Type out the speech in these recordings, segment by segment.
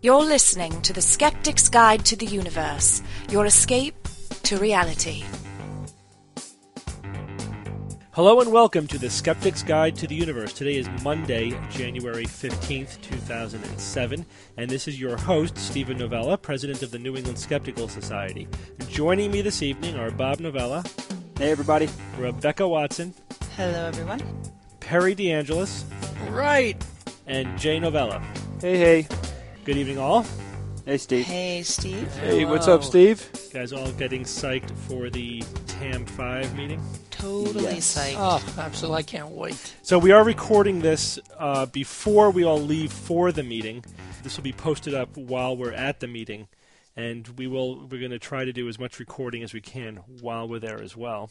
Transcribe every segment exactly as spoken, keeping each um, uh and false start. You're listening to The Skeptic's Guide to the Universe, your escape to reality. Hello and welcome to The Skeptic's Guide to the Universe. Today is Monday, January fifteenth, two thousand seven, and this is your host, Stephen Novella, president of the New England Skeptical Society. Joining me this evening are Bob Novella. Hey, everybody. Rebecca Watson. Hello, everyone. Perry DeAngelis. Right. And Jay Novella. Hey, hey. Good evening, all. Hey, Steve. Hey, Steve. Hey, hello. What's up, Steve? You guys all getting psyched for the TAM five meeting? Totally yes. Psyched. Oh, absolutely. I can't wait. So we are recording this uh, before we all leave for the meeting. This will be posted up while we're at the meeting, and we will, we're going to try to do as much recording as we can while we're there as well.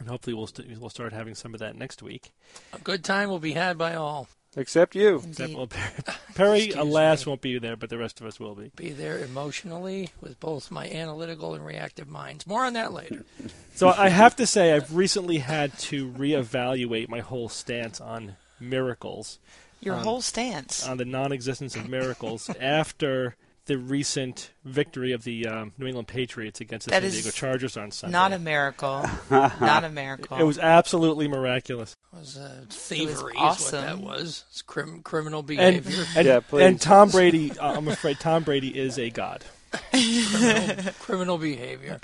And hopefully we'll, st- we'll start having some of that next week. A good time will be had by all. Except you. Except, well, Perry, alas, me. Won't be there, but the rest of us will be. Be there emotionally with both my analytical and reactive minds. More on that later. So I have to say I've recently had to reevaluate my whole stance on miracles. Your um, whole stance? On the non-existence of miracles after the recent victory of the um, New England Patriots against the that San Diego Chargers on Sunday. Not a miracle. Not a miracle. It, it was absolutely miraculous. It was uh, thievery. Awesome. Is what that was. It's crim- criminal behavior. And, and, yeah, please. And Tom Brady, uh, I'm afraid Tom Brady is a god. criminal, criminal behavior.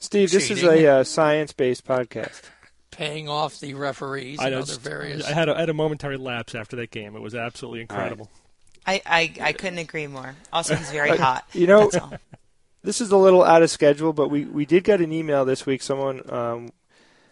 Steve, cheating. This is a uh, science-based podcast. Paying off the referees I and other various. I had, a, I had a momentary lapse after that game. It was absolutely incredible. I, I, I couldn't agree more. Also, he's very hot. You know, this is a little out of schedule, but we, we did get an email this week. Someone, um,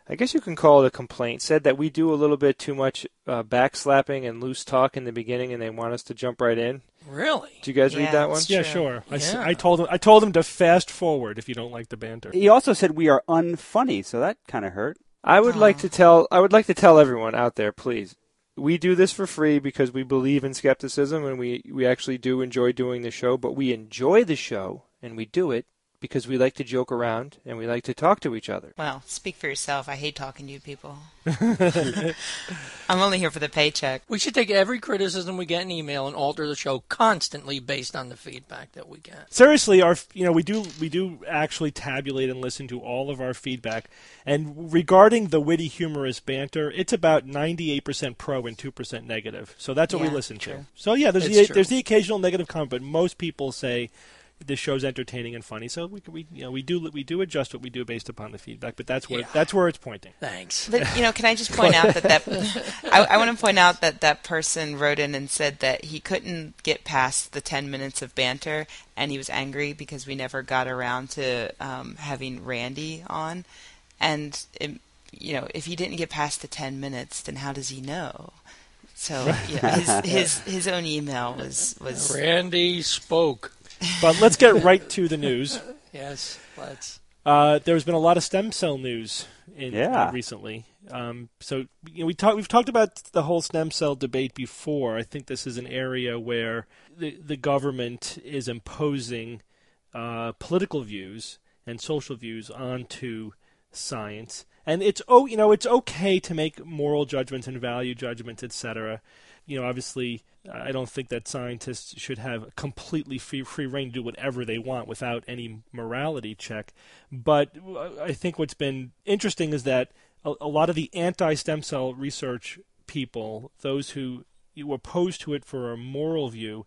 I guess you can call it a complaint, said that we do a little bit too much uh, backslapping and loose talk in the beginning, and they want us to jump right in. Really? Did you guys yeah, read that one? Yeah, sure. I, yeah. I told him I told him to fast forward if you don't like the banter. He also said we are unfunny, so that kind of hurt. I would Aww. like to tell I would like to tell everyone out there, please. We do this for free because we believe in skepticism, and we, we actually do enjoy doing the show, but we enjoy the show, and we do it because we like to joke around, and we like to talk to each other. Well, speak for yourself. I hate talking to you people. I'm only here for the paycheck. We should take every criticism we get in email and alter the show constantly based on the feedback that we get. Seriously, our you know we do we do actually tabulate and listen to all of our feedback. And regarding the witty, humorous banter, it's about ninety-eight percent pro and two percent negative. So that's what yeah, we listen true. to. So yeah, there's the, there's the occasional negative comment, but most people say this show's entertaining and funny, so we we you know we do we do adjust what we do based upon the feedback, but that's where yeah. that's where it's pointing. Thanks. But, you know, can I just point out that that I, I want to point out that that person wrote in and said that he couldn't get past the ten minutes of banter, and he was angry because we never got around to um, having Randy on, and it, you know, if he didn't get past the ten minutes, then how does he know? So yeah, his his his own email was was Randy spoke. But let's get right to the news. Yes, let's. Uh, there's been a lot of stem cell news in yeah. uh, recently. Um, so you know, we talk, we've talked about the whole stem cell debate before. I think this is an area where the, the government is imposing uh, political views and social views onto science. And it's oh, you know, it's okay to make moral judgments and value judgments, et cetera. You know, obviously, I don't think that scientists should have completely free free reign to do whatever they want without any morality check. But I think what's been interesting is that a, a lot of the anti-stem cell research people, those who were opposed to it for a moral view,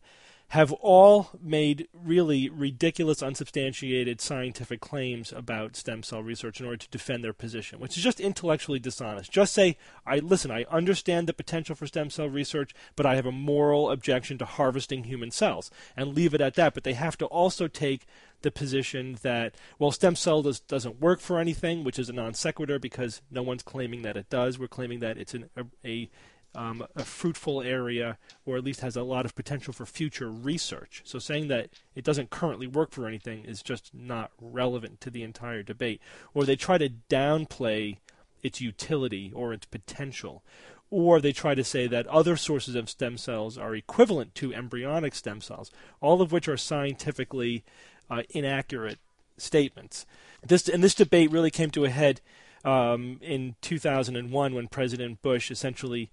have all made really ridiculous, unsubstantiated scientific claims about stem cell research in order to defend their position, which is just intellectually dishonest. Just say, "I listen, I understand the potential for stem cell research, but I have a moral objection to harvesting human cells," and leave it at that. But they have to also take the position that, well, stem cell does, doesn't work for anything, which is a non sequitur because no one's claiming that it does. We're claiming that it's an, a... a Um, a fruitful area, or at least has a lot of potential for future research. So saying that it doesn't currently work for anything is just not relevant to the entire debate. Or they try to downplay its utility or its potential. Or they try to say that other sources of stem cells are equivalent to embryonic stem cells, all of which are scientifically uh, inaccurate statements. This and this debate really came to a head Um, in two thousand one, when President Bush essentially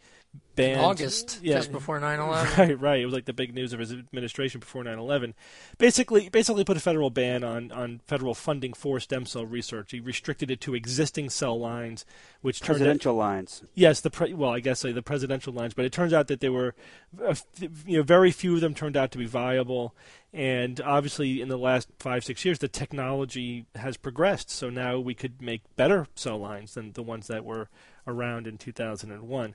banned. In August, yeah, just before nine eleven. Right, right. It was like the big news of his administration before nine eleven. Basically, basically put a federal ban on, on federal funding for stem cell research. He restricted it to existing cell lines, which presidential turned out, lines. Yes, the pre, well, I guess like the presidential lines, but it turns out that there were, you know, very few of them turned out to be viable. And obviously, in the last five, six years, the technology has progressed. So now we could make better cell lines than the ones that were around in two thousand one.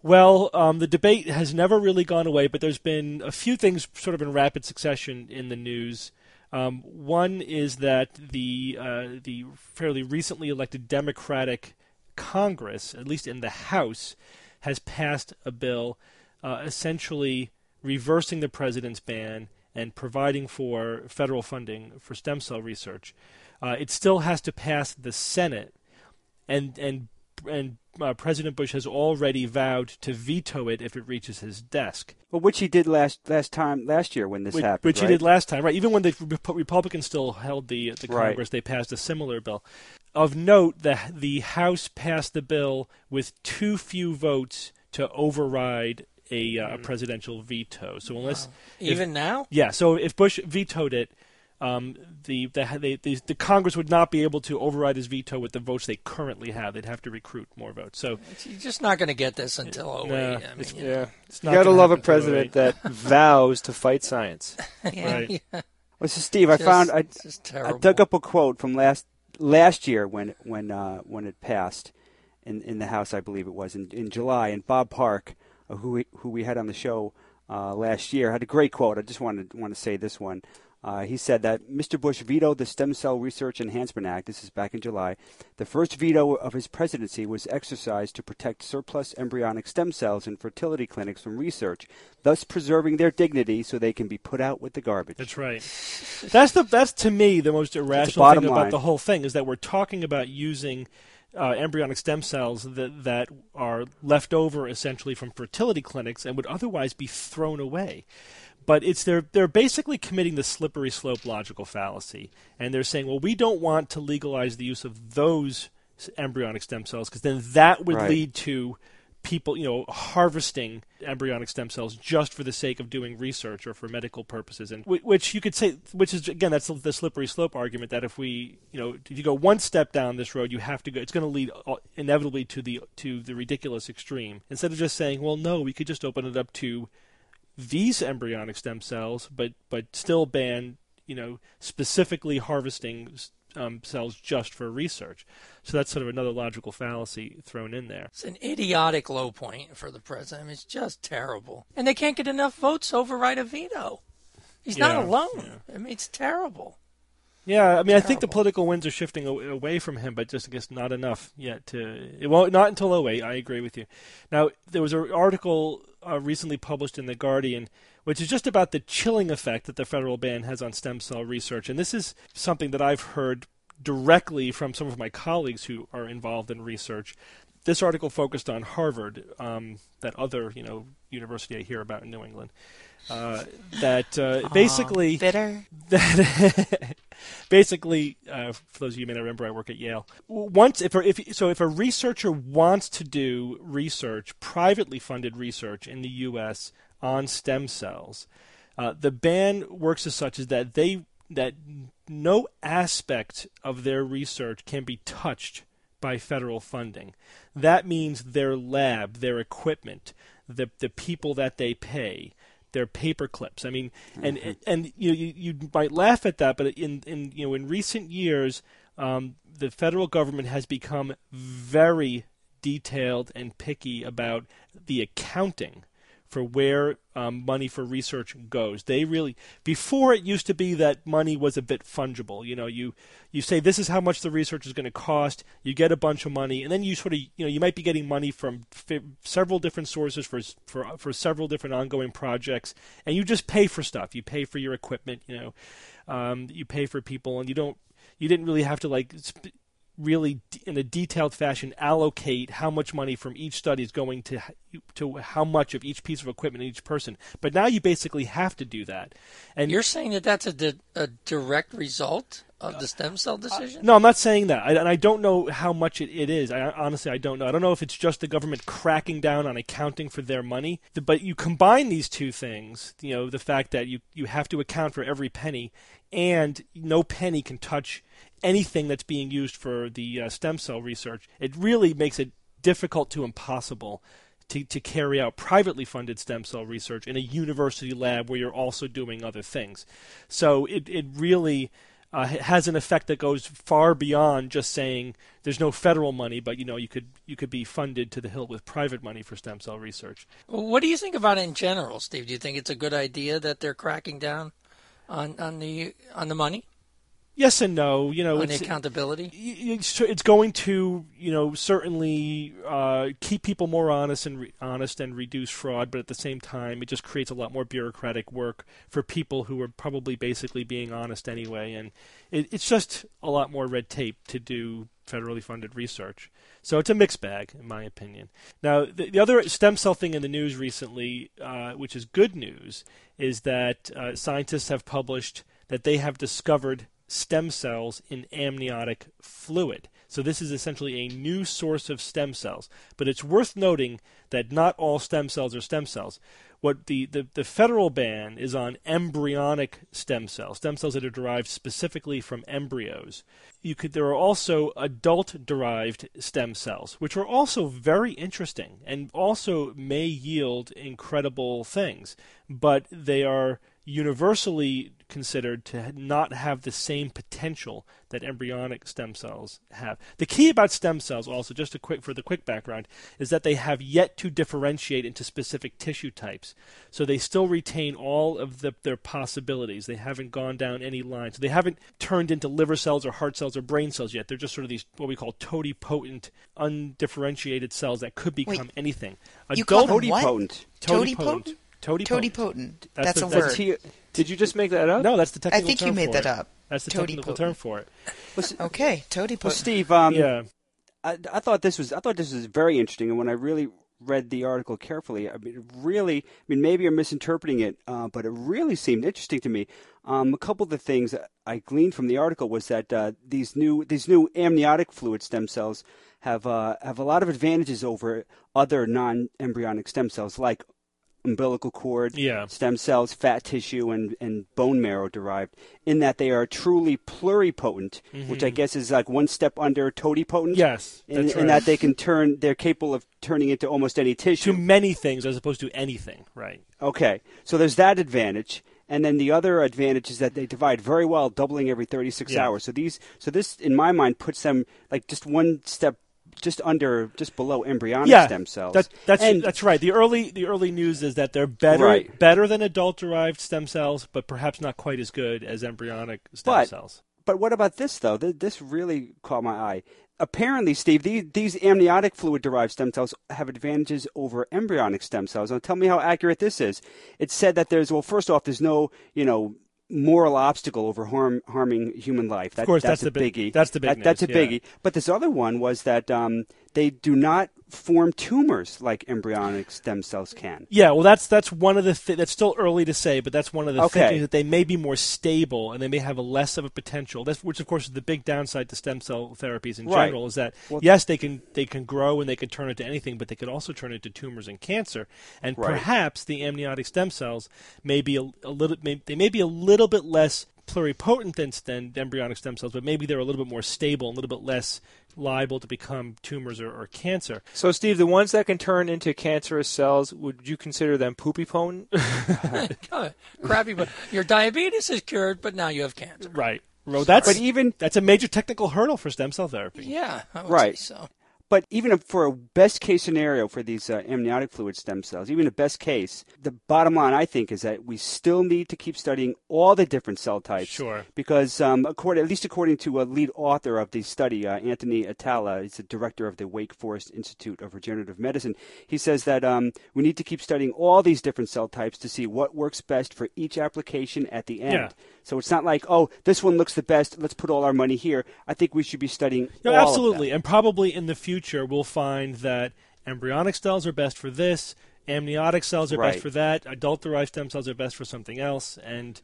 Well, um, the debate has never really gone away, but there's been a few things sort of in rapid succession in the news. Um, one is that the uh, the fairly recently elected Democratic Congress, at least in the House, has passed a bill uh, essentially reversing the president's ban and providing for federal funding for stem cell research. Uh, it still has to pass the Senate, and and and uh, President Bush has already vowed to veto it if it reaches his desk. Well, which he did last last time last year when this which, happened. Which right? he did last time, right? Even when the Rep- Republicans still held the the Congress, right. They passed a similar bill. Of note, the the House passed the bill with too few votes to override A, uh, a presidential veto. So unless wow. if, even now, yeah. So if Bush vetoed it, um, the the, they, the the Congress would not be able to override his veto with the votes they currently have. They'd have to recruit more votes. So you're just not going to get this until oh eight. No, I mean, it's, you know, yeah, it's not you got to love a president that vows to fight science. yeah, right. Yeah. Well, so Steve, just, I found I, I dug up a quote from last last year when when uh, when it passed in in the House, I believe it was in in July, and Bob Barker, who we, who we had on the show uh, last year, had a great quote. I just wanted want to say this one. Uh, he said that Mister Bush vetoed the Stem Cell Research Enhancement Act. This is back in July. The first veto of his presidency was exercised to protect surplus embryonic stem cells in fertility clinics from research, thus preserving their dignity so they can be put out with the garbage. That's right. That's the that's to me the most irrational thing about the whole thing is that we're talking about using Uh, embryonic stem cells that that are left over essentially from fertility clinics and would otherwise be thrown away. But it's they're they're basically committing the slippery slope logical fallacy, and they're saying, well, we don't want to legalize the use of those embryonic stem cells because then that would right. lead to people, you know, harvesting embryonic stem cells just for the sake of doing research or for medical purposes, and which you could say, which is again, that's the slippery slope argument that if we, you know, if you go one step down this road, you have to go. It's going to lead inevitably to the to the ridiculous extreme. Instead of just saying, well, no, we could just open it up to these embryonic stem cells, but but still ban, you know, specifically harvesting Um, cells just for research. So that's sort of another logical fallacy thrown in there. It's an idiotic low point for the president. It's just terrible. And they can't get enough votes to override a veto. He's yeah, not alone. Yeah. I mean, it's terrible. Yeah, I mean, terrible. I think the political winds are shifting away from him, but just I guess not enough yet to. It won't, not until oh eight. I agree with you. Now, there was an article uh, recently published in The Guardian, which is just about the chilling effect that the federal ban has on stem cell research. And this is something that I've heard directly from some of my colleagues who are involved in research. This article focused on Harvard, um, that other, you know, university I hear about in New England. Uh, that uh, Aww, basically, bitter. That basically, uh, for those of you who may not remember, I work at Yale. Once, if, if so, if a researcher wants to do research, privately funded research in the U S on stem cells, uh, the ban works as such as that they that no aspect of their research can be touched by federal funding. That means their lab, their equipment, the the people that they pay, their paper clips. I mean, and mm-hmm. and you know, you you might laugh at that, but in in you know in recent years, um, the federal government has become very detailed and picky about the accounting for where um, money for research goes. They really, before it used to be that money was a bit fungible. You know, you, you say this is how much the research is going to cost, you get a bunch of money, and then you sort of, you know, you might be getting money from f- several different sources for, for for several different ongoing projects, and you just pay for stuff. You pay for your equipment, you know, um, you pay for people, and you don't, you didn't really have to like, sp- really in a detailed fashion allocate how much money from each study is going to to how much of each piece of equipment in each person. But now you basically have to do that. And you're saying that that's a, di- a direct result of the stem cell decision? Uh, no, I'm not saying that. I, and I don't know how much it, it is. I, honestly, I don't know. I don't know if it's just the government cracking down on accounting for their money. The, but you combine these two things, you know, the fact that you, you have to account for every penny and no penny can touch anything that's being used for the uh, stem cell research, it really makes it difficult to impossible to, to carry out privately funded stem cell research in a university lab where you're also doing other things. So it, it really uh, has an effect that goes far beyond just saying there's no federal money, but you know you could you could be funded to the hilt with private money for stem cell research. Well, what do you think about it in general, Steve? Do you think it's a good idea that they're cracking down on, on the on the money? Yes and no, you know, on it's, accountability. It's, it's going to, you know, certainly uh, keep people more honest and re- honest and reduce fraud, but at the same time, it just creates a lot more bureaucratic work for people who are probably basically being honest anyway, and it, it's just a lot more red tape to do federally funded research. So it's a mixed bag, in my opinion. Now, the, the other stem cell thing in the news recently, uh, which is good news, is that uh, scientists have published that they have discovered stem cells in amniotic fluid. So this is essentially a new source of stem cells. But it's worth noting that not all stem cells are stem cells. What the, the, the federal ban is on embryonic stem cells, stem cells that are derived specifically from embryos. You could there are also adult-derived stem cells, which are also very interesting and also may yield incredible things. But they are universally considered to not have the same potential that embryonic stem cells have. The key about stem cells also, just a quick for the quick background, is that they have yet to differentiate into specific tissue types. So they still retain all of the, their possibilities. They haven't gone down any line. So they haven't turned into liver cells or heart cells or brain cells yet. They're just sort of these what we call totipotent, undifferentiated cells that could become Wait, anything. Adult, you call them totipotent. Totipotent? Totipotent. Totipotent. Totipotent. That's, that's a that's word. T- Did you just make that up? No, that's the technical term for it. I think you made that up. That's the technical term for it. Okay, totipotent. Well, Steve, um, yeah. I, I thought this was I thought this was very interesting, and when I really read the article carefully, I mean, really, I mean, maybe you're misinterpreting it, uh, but it really seemed interesting to me. Um, a couple of the things I gleaned from the article was that uh, these new these new amniotic fluid stem cells have uh, have a lot of advantages over other non-embryonic stem cells, like umbilical cord, yeah. stem cells, fat tissue, and, and bone marrow derived, in that they are truly pluripotent, mm-hmm. which I guess is like one step under totipotent. Yes, in, that's right. In that they can turn, they're capable of turning into almost any tissue. To many things as opposed to anything, right. Okay, so there's that advantage. And then the other advantage is that they divide very well, doubling every thirty-six yeah. hours. So these, so this, in my mind, puts them like just one step just under, just below embryonic yeah, stem cells. That, that's and, that's right. The early the early news is that they're better right. better than adult derived stem cells, but perhaps not quite as good as embryonic stem but, cells. But what about this though? This really caught my eye. Apparently, Steve, these, these amniotic fluid derived stem cells have advantages over embryonic stem cells. Now, tell me how accurate this is. It's said that there's well, first off, there's no you know. moral obstacle over harm, harming human life. That, of course, that's, that's a big, biggie. That's the big. That, that's a yeah. biggie. But this other one was that um, they do not form tumors like embryonic stem cells can. Yeah, well, that's that's one of the thi- that's still early to say, but that's one of the okay. things that they may be more stable and they may have a less of a potential. That's which, of course, is the big downside to stem cell therapies in right. general is that well, yes, they can they can grow and they can turn into anything, but they could also turn into tumors and cancer. And right. perhaps the amniotic stem cells may be a, a little may, they may be a little little bit less pluripotent than, than embryonic stem cells, but maybe they're a little bit more stable, a little bit less liable to become tumors or, or cancer. So, Steve, the ones that can turn into cancerous cells, would you consider them poopy potent? God, crappy, but your diabetes is cured, but now you have cancer. Right. Well, that's, but even, that's a major technical hurdle for stem cell therapy. Yeah, I would right. say so. But even for a best case scenario for these uh, amniotic fluid stem cells, even the best case, the bottom line, I think, is that we still need to keep studying all the different cell types. Sure. Because um, according, at least according to a lead author of the study, uh, Anthony Atala, he's the director of the Wake Forest Institute of Regenerative Medicine, he says that um, we need to keep studying all these different cell types to see what works best for each application at the end. Yeah. So it's not like, oh, this one looks the best, let's put all our money here. I think we should be studying no, all absolutely. Of them. And probably in the future we'll find that embryonic cells are best for this, amniotic cells are right. best for that, adult-derived stem cells are best for something else, and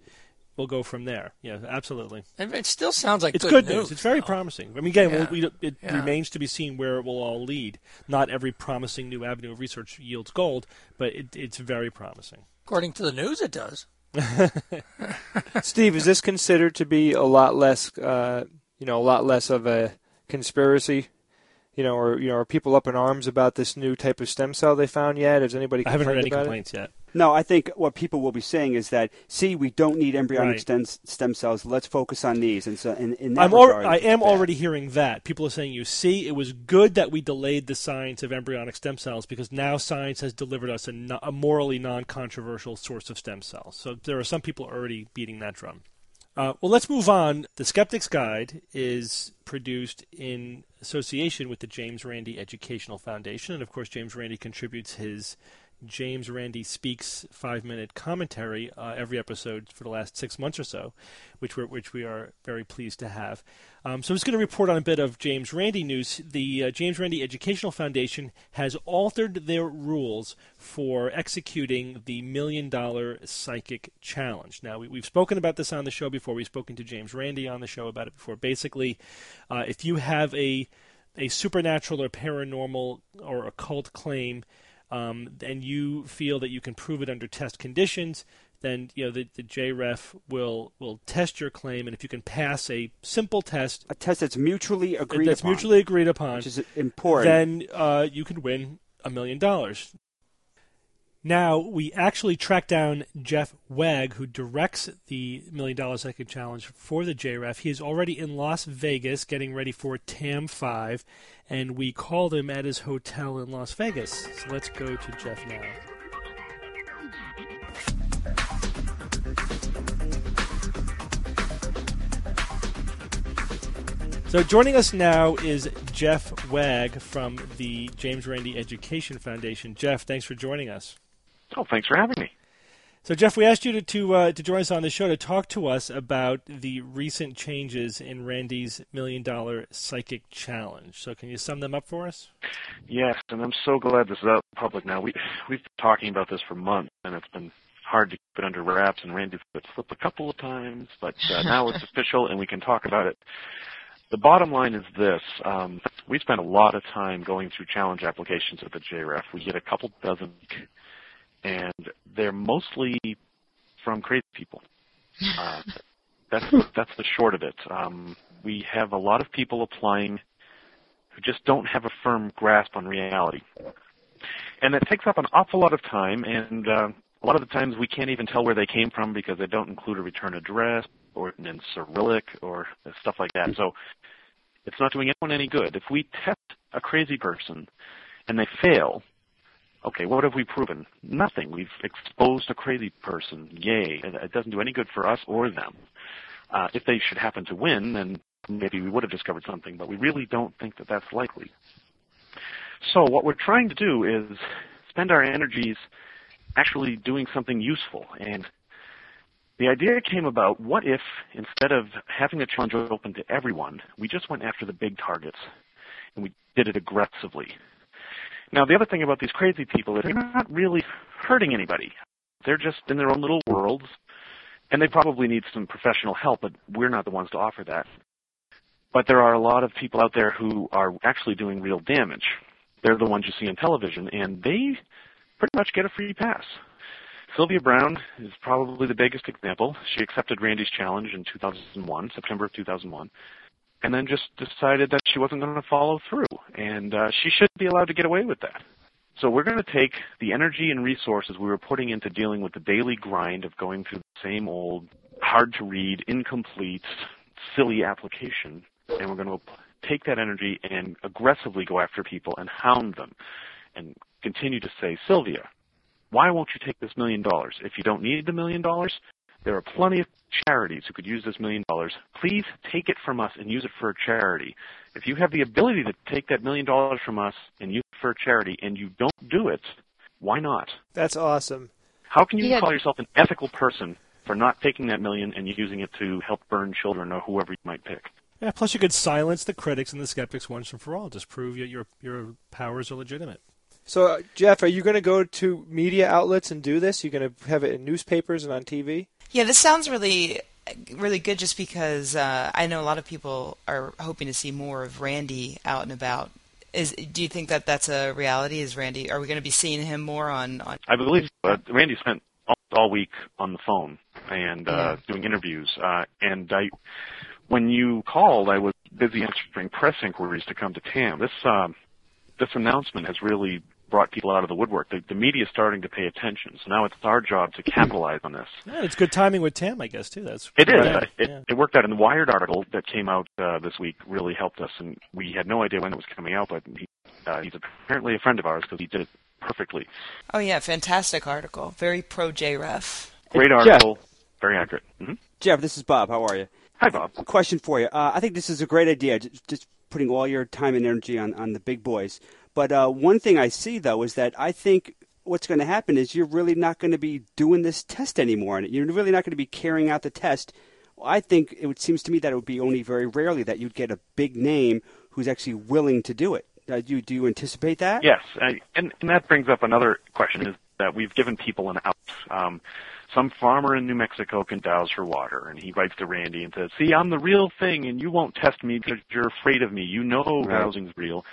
we'll go from there. Yeah, absolutely. And it still sounds like it's good, good news. news. It's very oh. promising. I mean, again, yeah. we, it yeah. remains to be seen where it will all lead. Not every promising new avenue of research yields gold, but it, it's very promising. According to the news, it does. Steve, is this considered to be a lot less, uh, you know, a lot less of a conspiracy? You know, or you know, are people up in arms about this new type of stem cell they found yet? Has anybody? I haven't heard any complaints it? yet. No, I think what people will be saying is that, see, we don't need embryonic right. stem, stem cells. Let's focus on these. And so, in, in that I'm regard, al I am yeah. already hearing that. People are saying, you see, it was good that we delayed the science of embryonic stem cells because now science has delivered us a, no a morally non-controversial source of stem cells. So there are some people already beating that drum. Uh, well, let's move on. The Skeptics Guide is produced in association with the James Randi Educational Foundation. And, of course, James Randi contributes his James Randi Speaks five-minute commentary uh, every episode for the last six months or so, which, we're, which we are very pleased to have. Um, so I'm just going to report on a bit of James Randi news. The uh, James Randi Educational Foundation has altered their rules for executing the million dollar Psychic Challenge. Now, we, we've spoken about this on the show before. We've spoken to James Randi on the show about it before. Basically, uh, if you have a, a supernatural or paranormal or occult claim, Um, and you feel that you can prove it under test conditions, then you know the, the J R E F will will test your claim, and if you can pass a simple test, a test that's mutually agreed that's upon, mutually agreed upon, which is important, then uh, you can win a million dollars. Now, we actually tracked down Jeff Wagg, who directs the million dollar Psychic Challenge for the J R E F. He is already in Las Vegas getting ready for TAM five, and we called him at his hotel in Las Vegas. So let's go to Jeff now. So joining us now is Jeff Wagg from the James Randi Education Foundation. Jeff, thanks for joining us. Oh, thanks for having me. So, Jeff, we asked you to to, uh, to join us on the show to talk to us about the recent changes in Randi's million dollar Psychic Challenge. So can you sum them up for us? Yes, and I'm so glad this is out in public now. We, we've been talking about this for months, and it's been hard to keep it under wraps, and Randy's been slipped a couple of times, but uh, now it's official, and we can talk about it. The bottom line is this. Um, we spent a lot of time going through challenge applications at the J R E F. We get a couple dozen. And they're mostly from crazy people. Uh, that's that's the short of it. Um, we have a lot of people applying who just don't have a firm grasp on reality, and that takes up an awful lot of time. And uh, a lot of the times we can't even tell where they came from because they don't include a return address or in Cyrillic or stuff like that. So it's not doing anyone any good. If we test a crazy person and they fail. Okay, what have we proven? Nothing. We've exposed a crazy person. Yay. It doesn't do any good for us or them. Uh, if they should happen to win, then maybe we would have discovered something, but we really don't think that that's likely. So what we're trying to do is spend our energies actually doing something useful. And the idea came about, what if instead of having a challenge open to everyone, we just went after the big targets and we did it aggressively? Now, the other thing about these crazy people is they're not really hurting anybody. They're just in their own little worlds, and they probably need some professional help, but we're not the ones to offer that. But there are a lot of people out there who are actually doing real damage. They're the ones you see on television, and they pretty much get a free pass. Sylvia Brown is probably the biggest example. She accepted Randy's challenge in two thousand one, September of two thousand one. And then just decided that she wasn't going to follow through. And uh, she shouldn't be allowed to get away with that. So we're going to take the energy and resources we were putting into dealing with the daily grind of going through the same old, hard-to-read, incomplete, silly application, and we're going to take that energy and aggressively go after people and hound them and continue to say, Sylvia, why won't you take this million dollars? If you don't need the million dollars, there are plenty of charities who could use this million dollars. Please take it from us and use it for a charity. If you have the ability to take that million dollars from us and use it for a charity and you don't do it, why not? That's awesome. How can you yeah. call yourself an ethical person for not taking that million and using it to help burn children or whoever you might pick? Yeah, plus you could silence the critics and the skeptics once and for all. Just prove that your, your powers are legitimate. So, uh, Jeff, are you going to go to media outlets and do this? You're going to have it in newspapers and on T V? Yeah, this sounds really, really good just because uh, I know a lot of people are hoping to see more of Randy out and about. Is, do you think that that's a reality? Is Randy? Are we going to be seeing him more on? on... I believe uh, Randy spent all, all week on the phone and uh, yeah. doing interviews. Uh, and I, when you called, I was busy answering press inquiries to come to T A M. This um, this announcement has really brought people out of the woodwork. The, the media is starting to pay attention, so now it's our job to capitalize on this. Yeah, it's good timing with T A M, I guess, too. That's it is. Yeah. It, yeah. it worked out. And the Wired article that came out uh, this week really helped us, and we had no idea when it was coming out, but he, uh, he's apparently a friend of ours because he did it perfectly. Oh, yeah, fantastic article. Very pro-J R E F. Great article. Jeff. Very accurate. Mm-hmm. Jeff, this is Bob. How are you? Hi, Bob. A question for you. Uh, I think this is a great idea, just, just putting all your time and energy on, on the big boys. But uh, one thing I see, though, is that I think what's going to happen is you're really not going to be doing this test anymore. And you're really not going to be carrying out the test. Well, I think it would, seems to me that it would be only very rarely that you'd get a big name who's actually willing to do it. Uh, do, you, do you anticipate that? Yes. I, and, and that brings up another question is that we've given people an out. Um, some farmer in New Mexico can douse for water, and he writes to Randy and says, see, I'm the real thing, and you won't test me because you're afraid of me. You know right. Dowsing's real.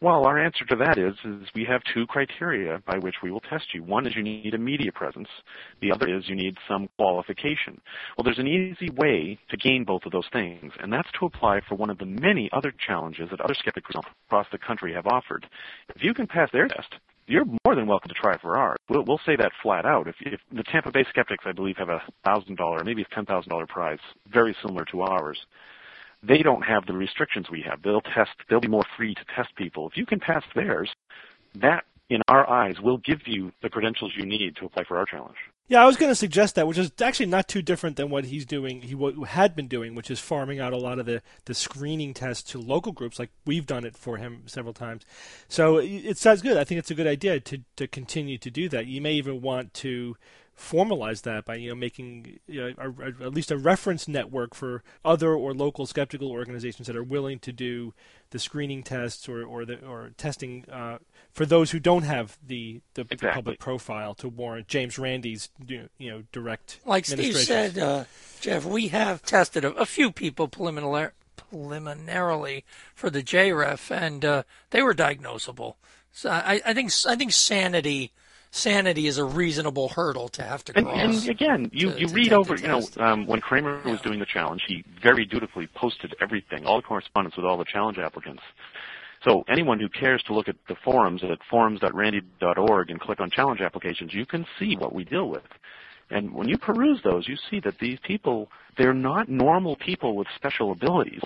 Well, our answer to that is, is we have two criteria by which we will test you. One is you need a media presence. The other is you need some qualification. Well, there's an easy way to gain both of those things, and that's to apply for one of the many other challenges that other skeptics across the country have offered. If you can pass their test, you're more than welcome to try for ours. We'll, we'll say that flat out. If, if the Tampa Bay skeptics, I believe, have a one thousand dollars, maybe a ten thousand dollars prize, very similar to ours. They don't have the restrictions we have. They'll test. They'll be more free to test people. If you can pass theirs, that, in our eyes, will give you the credentials you need to apply for our challenge. Yeah, I was going to suggest that, which is actually not too different than what he's doing, he had been doing, which is farming out a lot of the, the screening tests to local groups, like we've done it for him several times. So it sounds good. I think it's a good idea to, to continue to do that. You may even want to formalize that by you know making you know, a, a, at least a reference network for other or local skeptical organizations that are willing to do the screening tests or or, the, or testing uh, for those who don't have the the, exactly. the public profile to warrant James Randi's you know direct like Steve said, uh, Jeff. We have tested a, a few people preliminarily preliminarily for the J R E F, and uh, they were diagnosable. So I, I think I think sanity. Sanity is a reasonable hurdle to have to cross. And, and again, you, to, you to read over, you know, um, when Kramer yeah. was doing the challenge, he very dutifully posted everything, all the correspondence with all the challenge applicants. So anyone who cares to look at the forums at forums dot randy dot org and click on challenge applications, you can see what we deal with. And when you peruse those, you see that these people, they're not normal people with special abilities.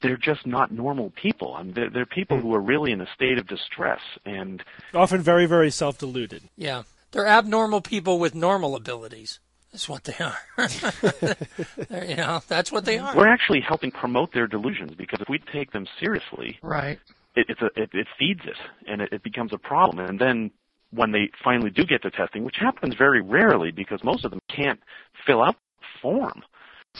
They're just not normal people. I mean, they're, they're people who are really in a state of distress and often very, very self-deluded. Yeah. They're abnormal people with normal abilities. That's what they are. You know, that's what they are. We're actually helping promote their delusions because if we take them seriously, right, it, it's a, it, it feeds it and it, it becomes a problem. And then when they finally do get to testing, which happens very rarely because most of them can't fill out the form.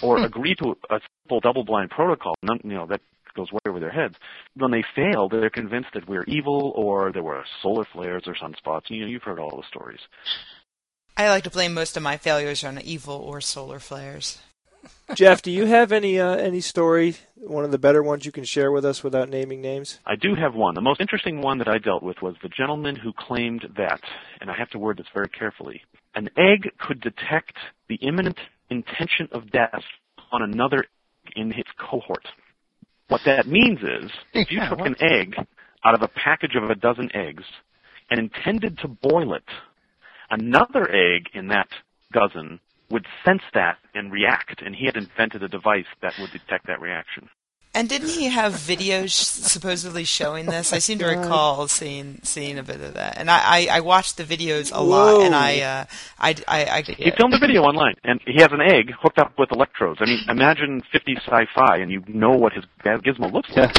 Or agree to a simple double-blind protocol. None, you know, that goes way over their heads. When they fail, they're convinced that we're evil or there were solar flares or sunspots. You know, you've heard all the stories. I like to blame most of my failures on evil or solar flares. Jeff, do you have any uh, any story, one of the better ones you can share with us without naming names? I do have one. The most interesting one that I dealt with was the gentleman who claimed that, and I have to word this very carefully, an egg could detect the imminent intention of death on another in his cohort. What that means is, if you yeah, took what? an egg out of a package of a dozen eggs and intended to boil it, another egg in that dozen would sense that and react, and he had invented a device that would detect that reaction. And didn't he have videos supposedly showing this? I seem to recall seeing seeing a bit of that. And I, I, I watched the videos a lot. Whoa. And I, uh, I, I, I he filmed the video online, and he has an egg hooked up with electrodes. I mean, imagine fifties sci-fi, and you know what his gizmo looks like.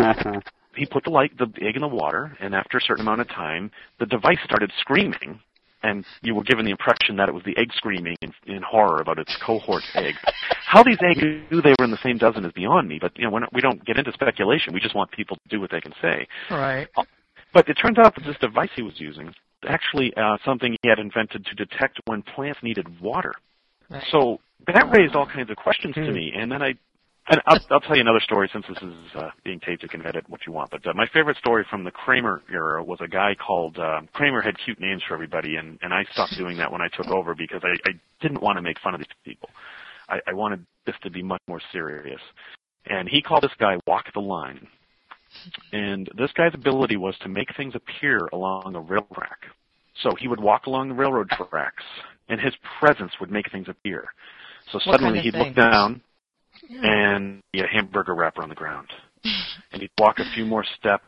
He put the light, the egg in the water, and after a certain amount of time, the device started screaming. And you were given the impression that it was the egg screaming in, in horror about its cohort's egg. How these eggs knew they were in the same dozen is beyond me, but you know, we're not, we don't get into speculation. We just want people to do what they can say. Right. But it turns out that this device he was using was actually uh, something he had invented to detect when plants needed water. Right. So that raised all kinds of questions hmm. to me, and then I... And I'll, I'll tell you another story, since this is uh, being taped. You can edit what you want. But uh, my favorite story from the Kramer era was a guy called uh, – Kramer had cute names for everybody, and, and I stopped doing that when I took over because I, I didn't want to make fun of these people. I, I wanted this to be much more serious. And he called this guy Walk the Line. And this guy's ability was to make things appear along a rail track. So he would walk along the railroad tracks, and his presence would make things appear. So suddenly he'd look down – and he had a hamburger wrapper on the ground. And he'd walk a few more steps,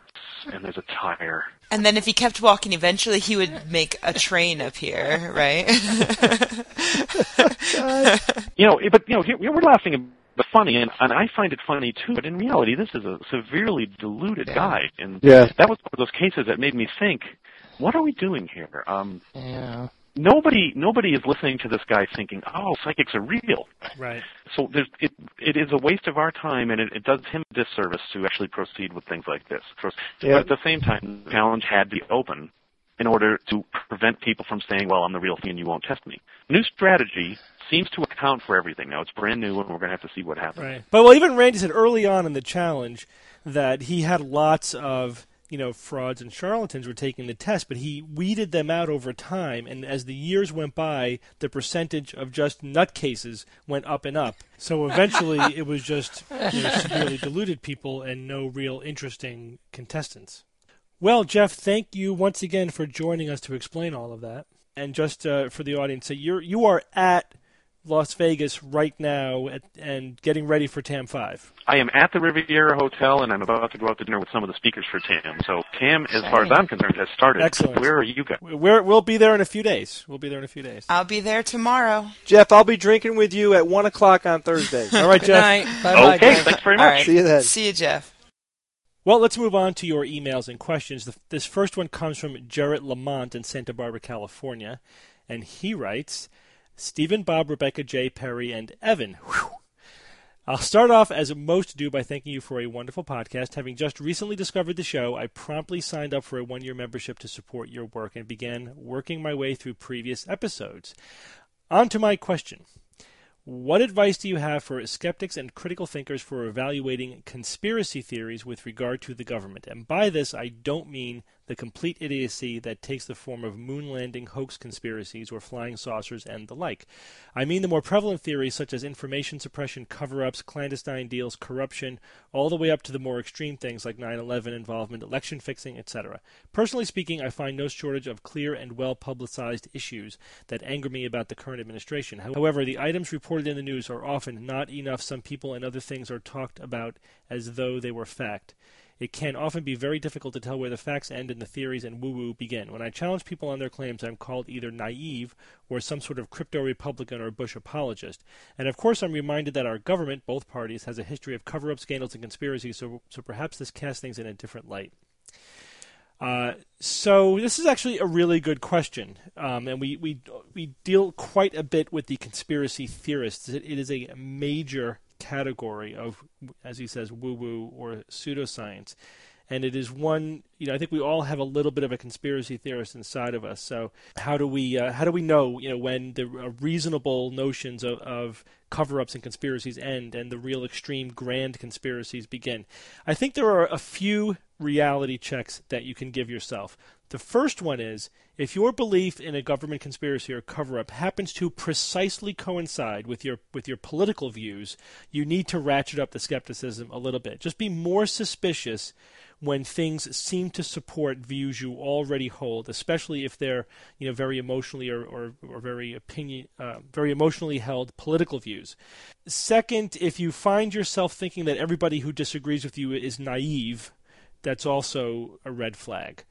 and there's a tire. And then if he kept walking, eventually he would make a train appear, right? you know, but you know, we're laughing at the funny, and, and I find it funny too. But in reality, this is a severely deluded yeah. guy, and yeah. that was one of those cases that made me think, what are we doing here? Um, yeah. Nobody, nobody is listening to this guy thinking, "Oh, psychics are real." Right. So there's, it, it is a waste of our time, and it, it does him a disservice to actually proceed with things like this. Yeah. But at the same time, the challenge had to be open in order to prevent people from saying, "Well, I'm the real thing, and you won't test me." New strategy seems to account for everything. Now it's brand new, and we're going to have to see what happens. Right. But well, even Randy said early on in the challenge that he had lots of. You know, frauds and charlatans were taking the test, but he weeded them out over time. And as the years went by, the percentage of just nutcases went up and up. So eventually it was just you know, severely deluded people and no real interesting contestants. Well, Jeff, thank you once again for joining us to explain all of that. And just uh, for the audience, so you're, you are at Las Vegas right now at, and getting ready for TAM five. I am at the Riviera Hotel, and I'm about to go out to dinner with some of the speakers for TAM. So TAM, as far as I'm concerned, has started. Excellent. Where are you guys? We're, we'll be there in a few days. We'll be there in a few days. I'll be there tomorrow. Jeff, I'll be drinking with you at one o'clock on Thursday. All right, Jeff. Good night. Bye-bye, okay, guys. Thanks very much. Right. See you then. See you, Jeff. Well, let's move on to your emails and questions. The, this first one comes from Jarrett Lamont in Santa Barbara, California, and he writes... Stephen, Bob, Rebecca, Jay, Perry, and Evan. Whew. I'll start off, as most do, by thanking you for a wonderful podcast. Having just recently discovered the show, I promptly signed up for a one-year membership to support your work and began working my way through previous episodes. On to my question. What advice do you have for skeptics and critical thinkers for evaluating conspiracy theories with regard to the government? And by this, I don't mean the complete idiocy that takes the form of moon landing hoax conspiracies or flying saucers and the like. I mean the more prevalent theories such as information suppression, cover-ups, clandestine deals, corruption, all the way up to the more extreme things like nine eleven involvement, election fixing, et cetera. Personally speaking, I find no shortage of clear and well-publicized issues that anger me about the current administration. However, the items reported in the news are often not enough. Some people and other things are talked about as though they were fact. It can often be very difficult to tell where the facts end and the theories and woo-woo begin. When I challenge people on their claims, I'm called either naive or some sort of crypto-Republican or Bush apologist. And of course, I'm reminded that our government, both parties, has a history of cover-up scandals and conspiracies, so, so perhaps this casts things in a different light. Uh, so this is actually a really good question, um, and we, we, we deal quite a bit with the conspiracy theorists. It, it is a major category of, as he says, woo-woo or pseudoscience. And it is one, you know, I think we all have a little bit of a conspiracy theorist inside of us. So how do we uh, how do we know, you know, when the uh, reasonable notions of, of cover-ups and conspiracies end and the real extreme grand conspiracies begin? I think there are a few reality checks that you can give yourself. The first one is, if your belief in a government conspiracy or cover-up happens to precisely coincide with your with your political views, you need to ratchet up the skepticism a little bit. Just be more suspicious when things seem to support views you already hold, especially if they're, you know, very emotionally or or, or very opinion uh, very emotionally held political views. Second, if you find yourself thinking that everybody who disagrees with you is naive, that's also a red flag.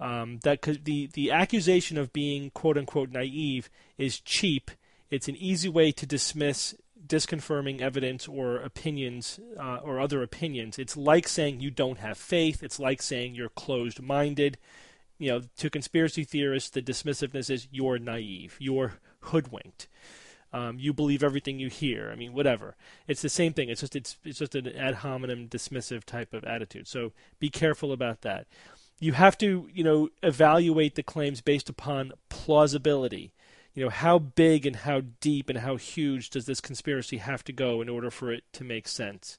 Um, that could, the the accusation of being quote unquote naive is cheap. It's an easy way to dismiss disconfirming evidence or opinions uh, or other opinions. It's like saying you don't have faith. It's like saying you're closed minded. You know, to conspiracy theorists, the dismissiveness is you're naive, you're hoodwinked, um, you believe everything you hear. I mean, whatever. It's the same thing. It's just it's it's just an ad hominem dismissive type of attitude. So be careful about that. You have to, you know, evaluate the claims based upon plausibility. You know, how big and how deep and how huge does this conspiracy have to go in order for it to make sense?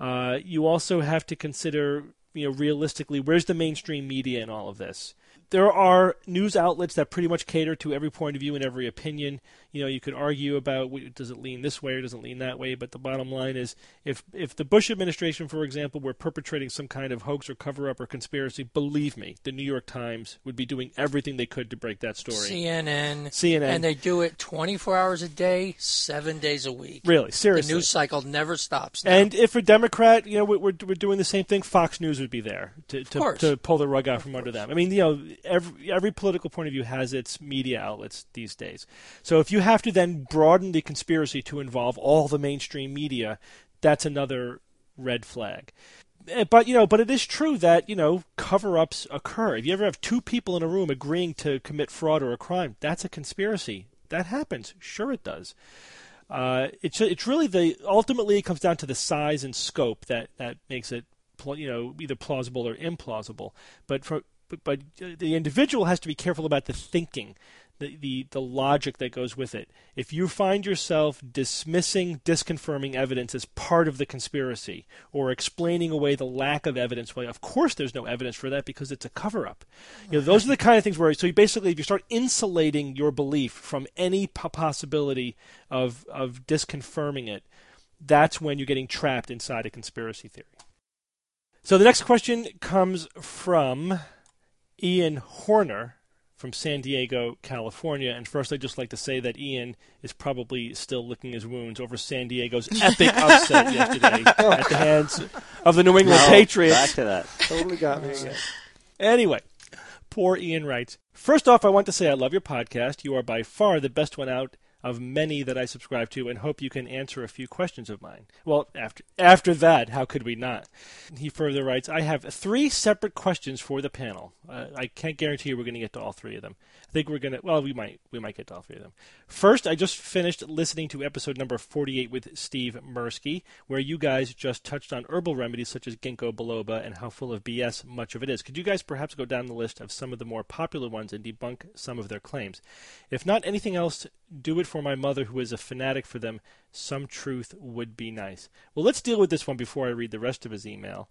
Uh, you also have to consider, you know, realistically, where's the mainstream media in all of this? There are news outlets that pretty much cater to every point of view and every opinion. You know, you could argue about does it lean this way or does it lean that way, but the bottom line is if if the Bush administration, for example, were perpetrating some kind of hoax or cover-up or conspiracy, believe me, the New York Times would be doing everything they could to break that story. C N N. C N N. And they do it twenty-four hours a day, seven days a week. Really, seriously. The news cycle never stops now. And if a Democrat, you know, we're, we're doing the same thing, Fox News would be there to, to, to pull the rug out of from course. Under them. I mean, you know, Every, every political point of view has its media outlets these days. So if you have to then broaden the conspiracy to involve all the mainstream media, that's another red flag. But, you know, but it is true that, you know, cover-ups occur. If you ever have two people in a room agreeing to commit fraud or a crime, that's a conspiracy. That happens. Sure it does. Uh, it's, it's really the – ultimately it comes down to the size and scope that, that makes it, you know, either plausible or implausible. But for – but the individual has to be careful about the thinking, the, the the logic that goes with it. If you find yourself dismissing, disconfirming evidence as part of the conspiracy or explaining away the lack of evidence, well, of course there's no evidence for that because it's a cover-up. You know, those are the kind of things where – so you basically if you start insulating your belief from any possibility of of disconfirming it, that's when you're getting trapped inside a conspiracy theory. So the next question comes from – Ian Horner from San Diego, California. And first, I'd just like to say that Ian is probably still licking his wounds over San Diego's epic upset yesterday at the hands of the New England no, Patriots. Back to that. Totally got me again. Anyway, poor Ian writes, first off, I want to say I love your podcast. You are by far the best one out of many that I subscribe to and hope you can answer a few questions of mine. Well, after after that, how could we not? He further writes, I have three separate questions for the panel. Uh, I can't guarantee you we're going to get to all three of them. I think we're going to, well, we might we might get to all three of them. First, I just finished listening to episode number forty-eight with Steve Mirsky, where you guys just touched on herbal remedies such as ginkgo biloba and how full of B S much of it is. Could you guys perhaps go down the list of some of the more popular ones and debunk some of their claims? If not anything else, do it for my mother, who is a fanatic for them. Some truth would be nice. Well, let's deal with this one before I read the rest of his email.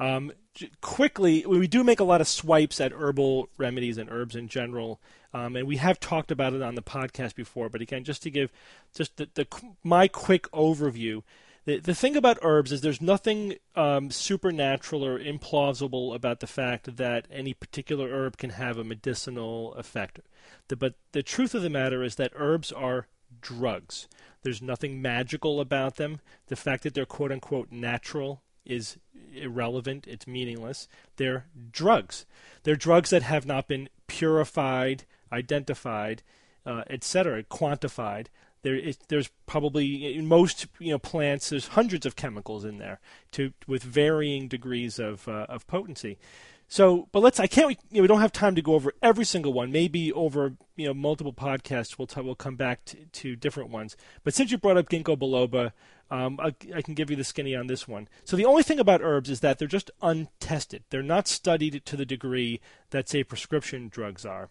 Um, quickly, we do make a lot of swipes at herbal remedies and herbs in general, um, and we have talked about it on the podcast before. But again, just to give just the, the my quick overview, the, the thing about herbs is there's nothing um, supernatural or implausible about the fact that any particular herb can have a medicinal effect. The, but the truth of the matter is that herbs are drugs. There's nothing magical about them. The fact that they're quote-unquote natural is irrelevant. It's meaningless. They're drugs. They're drugs that have not been purified, identified, uh, et cetera, quantified. There is, there's probably, in most you know plants, there's hundreds of chemicals in there to with varying degrees of uh, of potency. So, but let's, I can't, you know, we don't have time to go over every single one. Maybe over, you know, multiple podcasts, we'll, t- we'll come back to, to different ones. But since you brought up ginkgo biloba, um, I, I can give you the skinny on this one. So the only thing about herbs is that they're just untested. They're not studied to the degree that, say, prescription drugs are.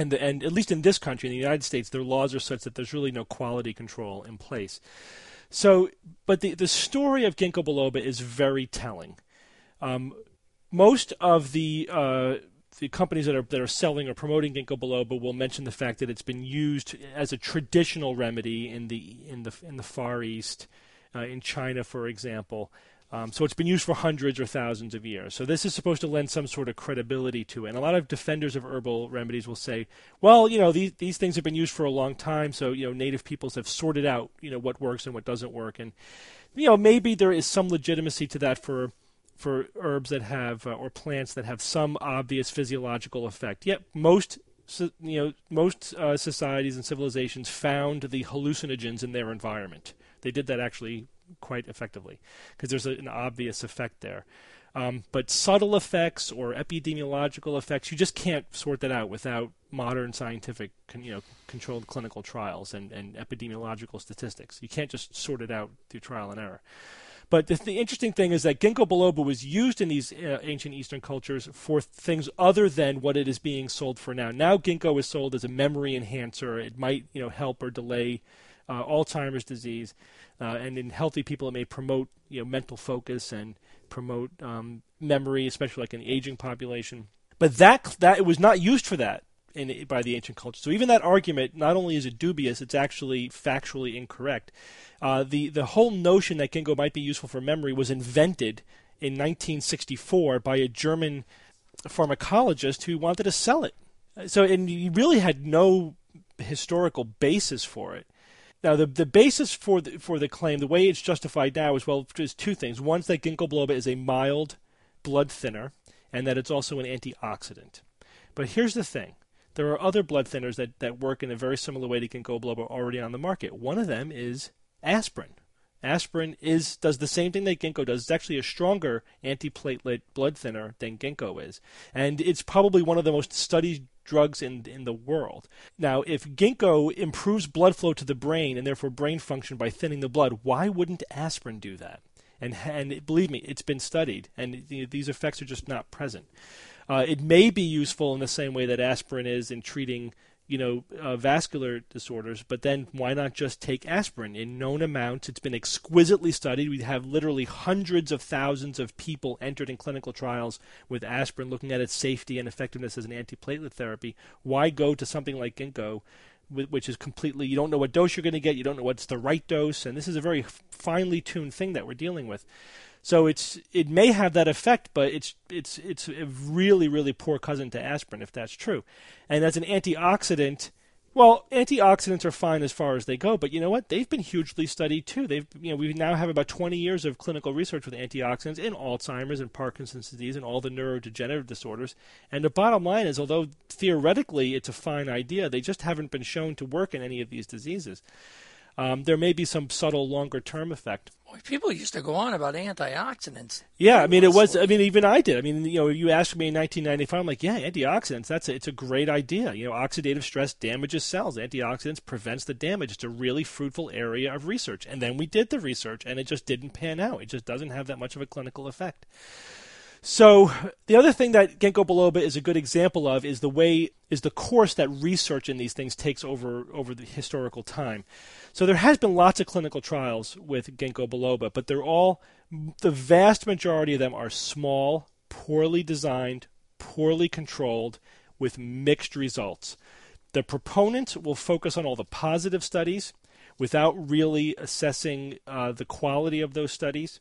And, the, and at least in this country, in the United States, their laws are such that there's really no quality control in place. So, but the, the story of ginkgo biloba is very telling. Um most of the uh, the companies that are that are selling or promoting ginkgo biloba will mention the fact that it's been used as a traditional remedy in the in the in the Far East, uh, in China, for example. Um, so it's been used for hundreds or thousands of years. So this is supposed to lend some sort of credibility to it. And a lot of defenders of herbal remedies will say, well, you know, these these things have been used for a long time. So, you know, native peoples have sorted out, you know, what works and what doesn't work. And, you know, maybe there is some legitimacy to that for for herbs that have uh, or plants that have some obvious physiological effect. Yet most, you know, most uh, societies and civilizations found the hallucinogens in their environment. They did that actually quite effectively, because there's a, an obvious effect there. Um, but subtle effects or epidemiological effects, you just can't sort that out without modern scientific, con, you know, controlled clinical trials and, and epidemiological statistics. You can't just sort it out through trial and error. But the, the interesting thing is that ginkgo biloba was used in these uh, ancient Eastern cultures for things other than what it is being sold for now. Now ginkgo is sold as a memory enhancer. It might, you know, help or delay Uh, Alzheimer's disease, uh, and in healthy people it may promote, you know, mental focus and promote um, memory, especially like in the aging population. But that that it was not used for that in by the ancient culture. So even that argument, not only is it dubious, it's actually factually incorrect. Uh, the the whole notion that ginkgo might be useful for memory was invented in nineteen sixty-four by a German pharmacologist who wanted to sell it. So and he really had no historical basis for it. Now, the the basis for the, for the claim, the way it's justified now is, well, there's two things. One's that ginkgo biloba is a mild blood thinner and that it's also an antioxidant. But here's the thing. There are other blood thinners that, that work in a very similar way to ginkgo biloba already on the market. One of them is aspirin. Aspirin is does the same thing that ginkgo does. It's actually a stronger antiplatelet blood thinner than ginkgo is. And it's probably one of the most studied drugs in in the world. Now, if ginkgo improves blood flow to the brain and therefore brain function by thinning the blood, why wouldn't aspirin do that? And and believe me, it's been studied, and you know, these effects are just not present. Uh, it may be useful in the same way that aspirin is in treating, you know, uh, vascular disorders, but then why not just take aspirin in known amounts? It's been exquisitely studied. We have literally hundreds of thousands of people entered in clinical trials with aspirin, looking at its safety and effectiveness as an antiplatelet therapy. Why go to something like ginkgo, which is completely, you don't know what dose you're going to get, you don't know what's the right dose, and this is a very finely tuned thing that we're dealing with. So it's it may have that effect, but it's it's it's a really, really poor cousin to aspirin, if that's true. And as an antioxidant, well, antioxidants are fine as far as they go, but you know what? They've been hugely studied too. They've you know we now have about twenty years of clinical research with antioxidants in Alzheimer's and Parkinson's disease and all the neurodegenerative disorders. And the bottom line is, although theoretically it's a fine idea, they just haven't been shown to work in any of these diseases. Um, there may be some subtle longer-term effect. Boy, people used to go on about antioxidants. Yeah, I mean, it was. I mean, even I did. I mean, you know, you asked me in nineteen ninety-five. I'm like, yeah, antioxidants. That's a, it's a great idea. You know, oxidative stress damages cells. Antioxidants prevents the damage. It's a really fruitful area of research. And then we did the research, and it just didn't pan out. It just doesn't have that much of a clinical effect. So the other thing that ginkgo biloba is a good example of is the way is the course that research in these things takes over over the historical time. So there has been lots of clinical trials with ginkgo biloba, but they're all the vast majority of them are small, poorly designed, poorly controlled, with mixed results. The proponents will focus on all the positive studies without really assessing uh, the quality of those studies.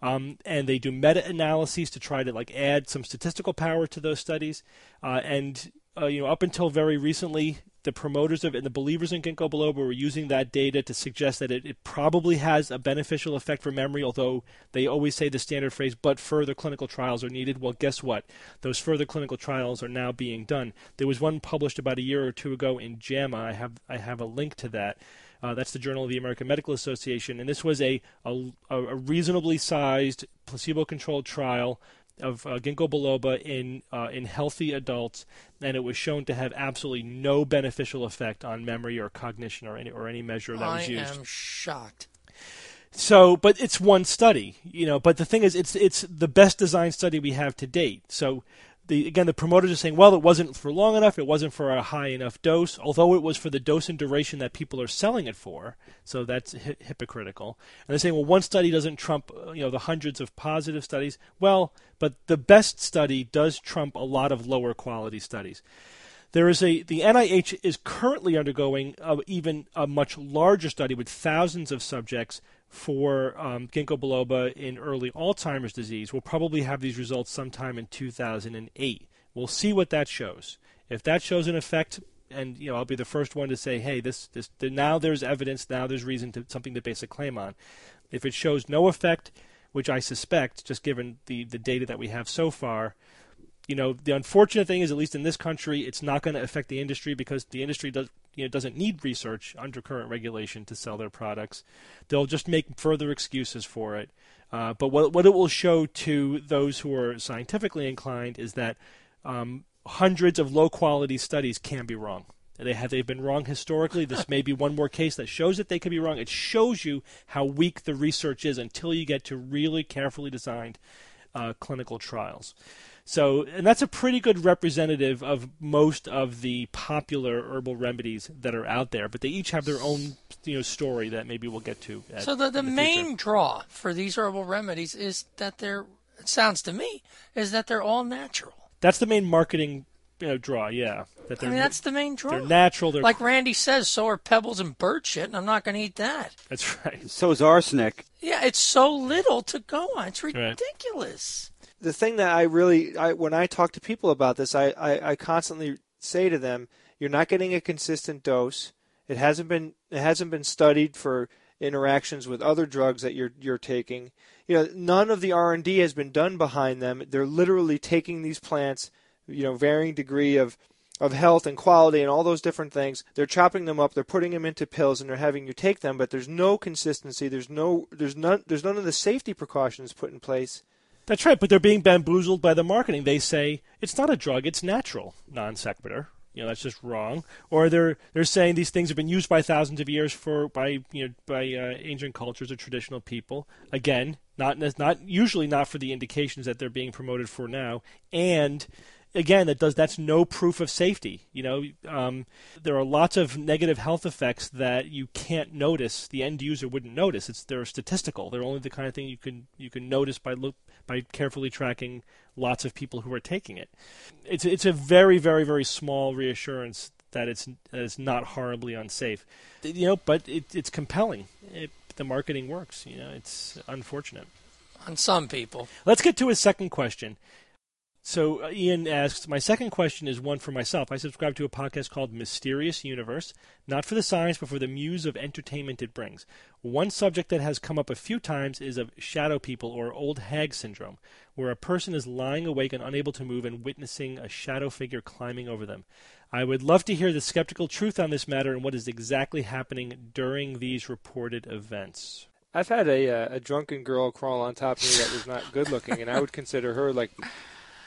Um, and they do meta-analyses to try to like add some statistical power to those studies. Uh, and uh, you know, up until very recently, the promoters of and the believers in ginkgo biloba were using that data to suggest that it, it probably has a beneficial effect for memory, although they always say the standard phrase, but further clinical trials are needed. Well, guess what? Those further clinical trials are now being done. There was one published about a year or two ago in JAMA. I have I have a link to that. Uh, that's the Journal of the American Medical Association, and this was a a, a reasonably sized placebo-controlled trial of uh, ginkgo biloba in uh, in healthy adults, and it was shown to have absolutely no beneficial effect on memory or cognition or any or any measure that was used. I am shocked. So, but it's one study, you know. But the thing is, it's it's the best designed study we have to date. So. the again, the promoters are saying, well, it wasn't for long enough. It wasn't for a high enough dose, although it was for the dose and duration that people are selling it for. So that's hi hypocritical. And they're saying, well, one study doesn't trump, you know, the hundreds of positive studies. Well, but the best study does trump a lot of lower quality studies. There is a the N I H is currently undergoing a, even a much larger study with thousands of subjects for um, ginkgo biloba in early Alzheimer's disease. We'll probably have these results sometime in two thousand eight. We'll see what that shows. If that shows an effect, and you know, I'll be the first one to say, hey, this this the, now there's evidence, now there's reason to something to base a claim on. If it shows no effect, which I suspect, just given the the data that we have so far. You know, the unfortunate thing is, at least in this country, it's not going to affect the industry because the industry does, you know, doesn't need research under current regulation to sell their products. They'll just make further excuses for it. Uh, but what, what it will show to those who are scientifically inclined is that um, hundreds of low-quality studies can be wrong. They have, they've been wrong historically. This may be one more case that shows that they could be wrong. It shows you how weak the research is until you get to really carefully designed uh, clinical trials. So, and that's a pretty good representative of most of the popular herbal remedies that are out there, but they each have their own, you know, story that maybe we'll get to. At, so the, the, the main future. draw for these herbal remedies is that they're, it sounds to me, is that they're all natural. That's the main marketing, you know, draw, yeah. That I mean, that's the main draw. They're natural. They're like Randy says, so are pebbles and bird shit, and I'm not going to eat that. That's right. So is arsenic. Yeah, it's so little to go on. It's ridiculous. Right. The thing that I really, I, when I talk to people about this, I, I, I constantly say to them, you're not getting a consistent dose. It hasn't been, it hasn't been studied for interactions with other drugs that you're, you're taking. You know, none of the R and D has been done behind them. They're literally taking these plants, you know, varying degree of, of health and quality and all those different things. They're chopping them up. They're putting them into pills and they're having you take them, but there's no consistency. There's no, there's none, there's none of the safety precautions put in place. That's right, but they're being bamboozled by the marketing. They say it's not a drug, it's natural, non sequitur. You know, that's just wrong. Or they're they're saying these things have been used by thousands of years for by you know by uh, ancient cultures or traditional people. Again, not not usually not for the indications that they're being promoted for now. And again, that does that's no proof of safety. You know, um, there are lots of negative health effects that you can't notice. The end user wouldn't notice. It's they're statistical. They're only the kind of thing you can you can notice by look. by carefully tracking lots of people who are taking it. It's, it's a very, very, very small reassurance that it's, that it's not horribly unsafe. You know, but it, it's compelling. It, the marketing works. You know, it's unfortunate. On some people. Let's get to his second question. So Ian asks, my second question is one for myself. I subscribe to a podcast called Mysterious Universe, not for the science, but for the muse of entertainment it brings. One subject that has come up a few times is of shadow people or old hag syndrome, where a person is lying awake and unable to move and witnessing a shadow figure climbing over them. I would love to hear the skeptical truth on this matter and what is exactly happening during these reported events. I've had a, uh, a drunken girl crawl on top of me that was not good looking, and I would consider her like...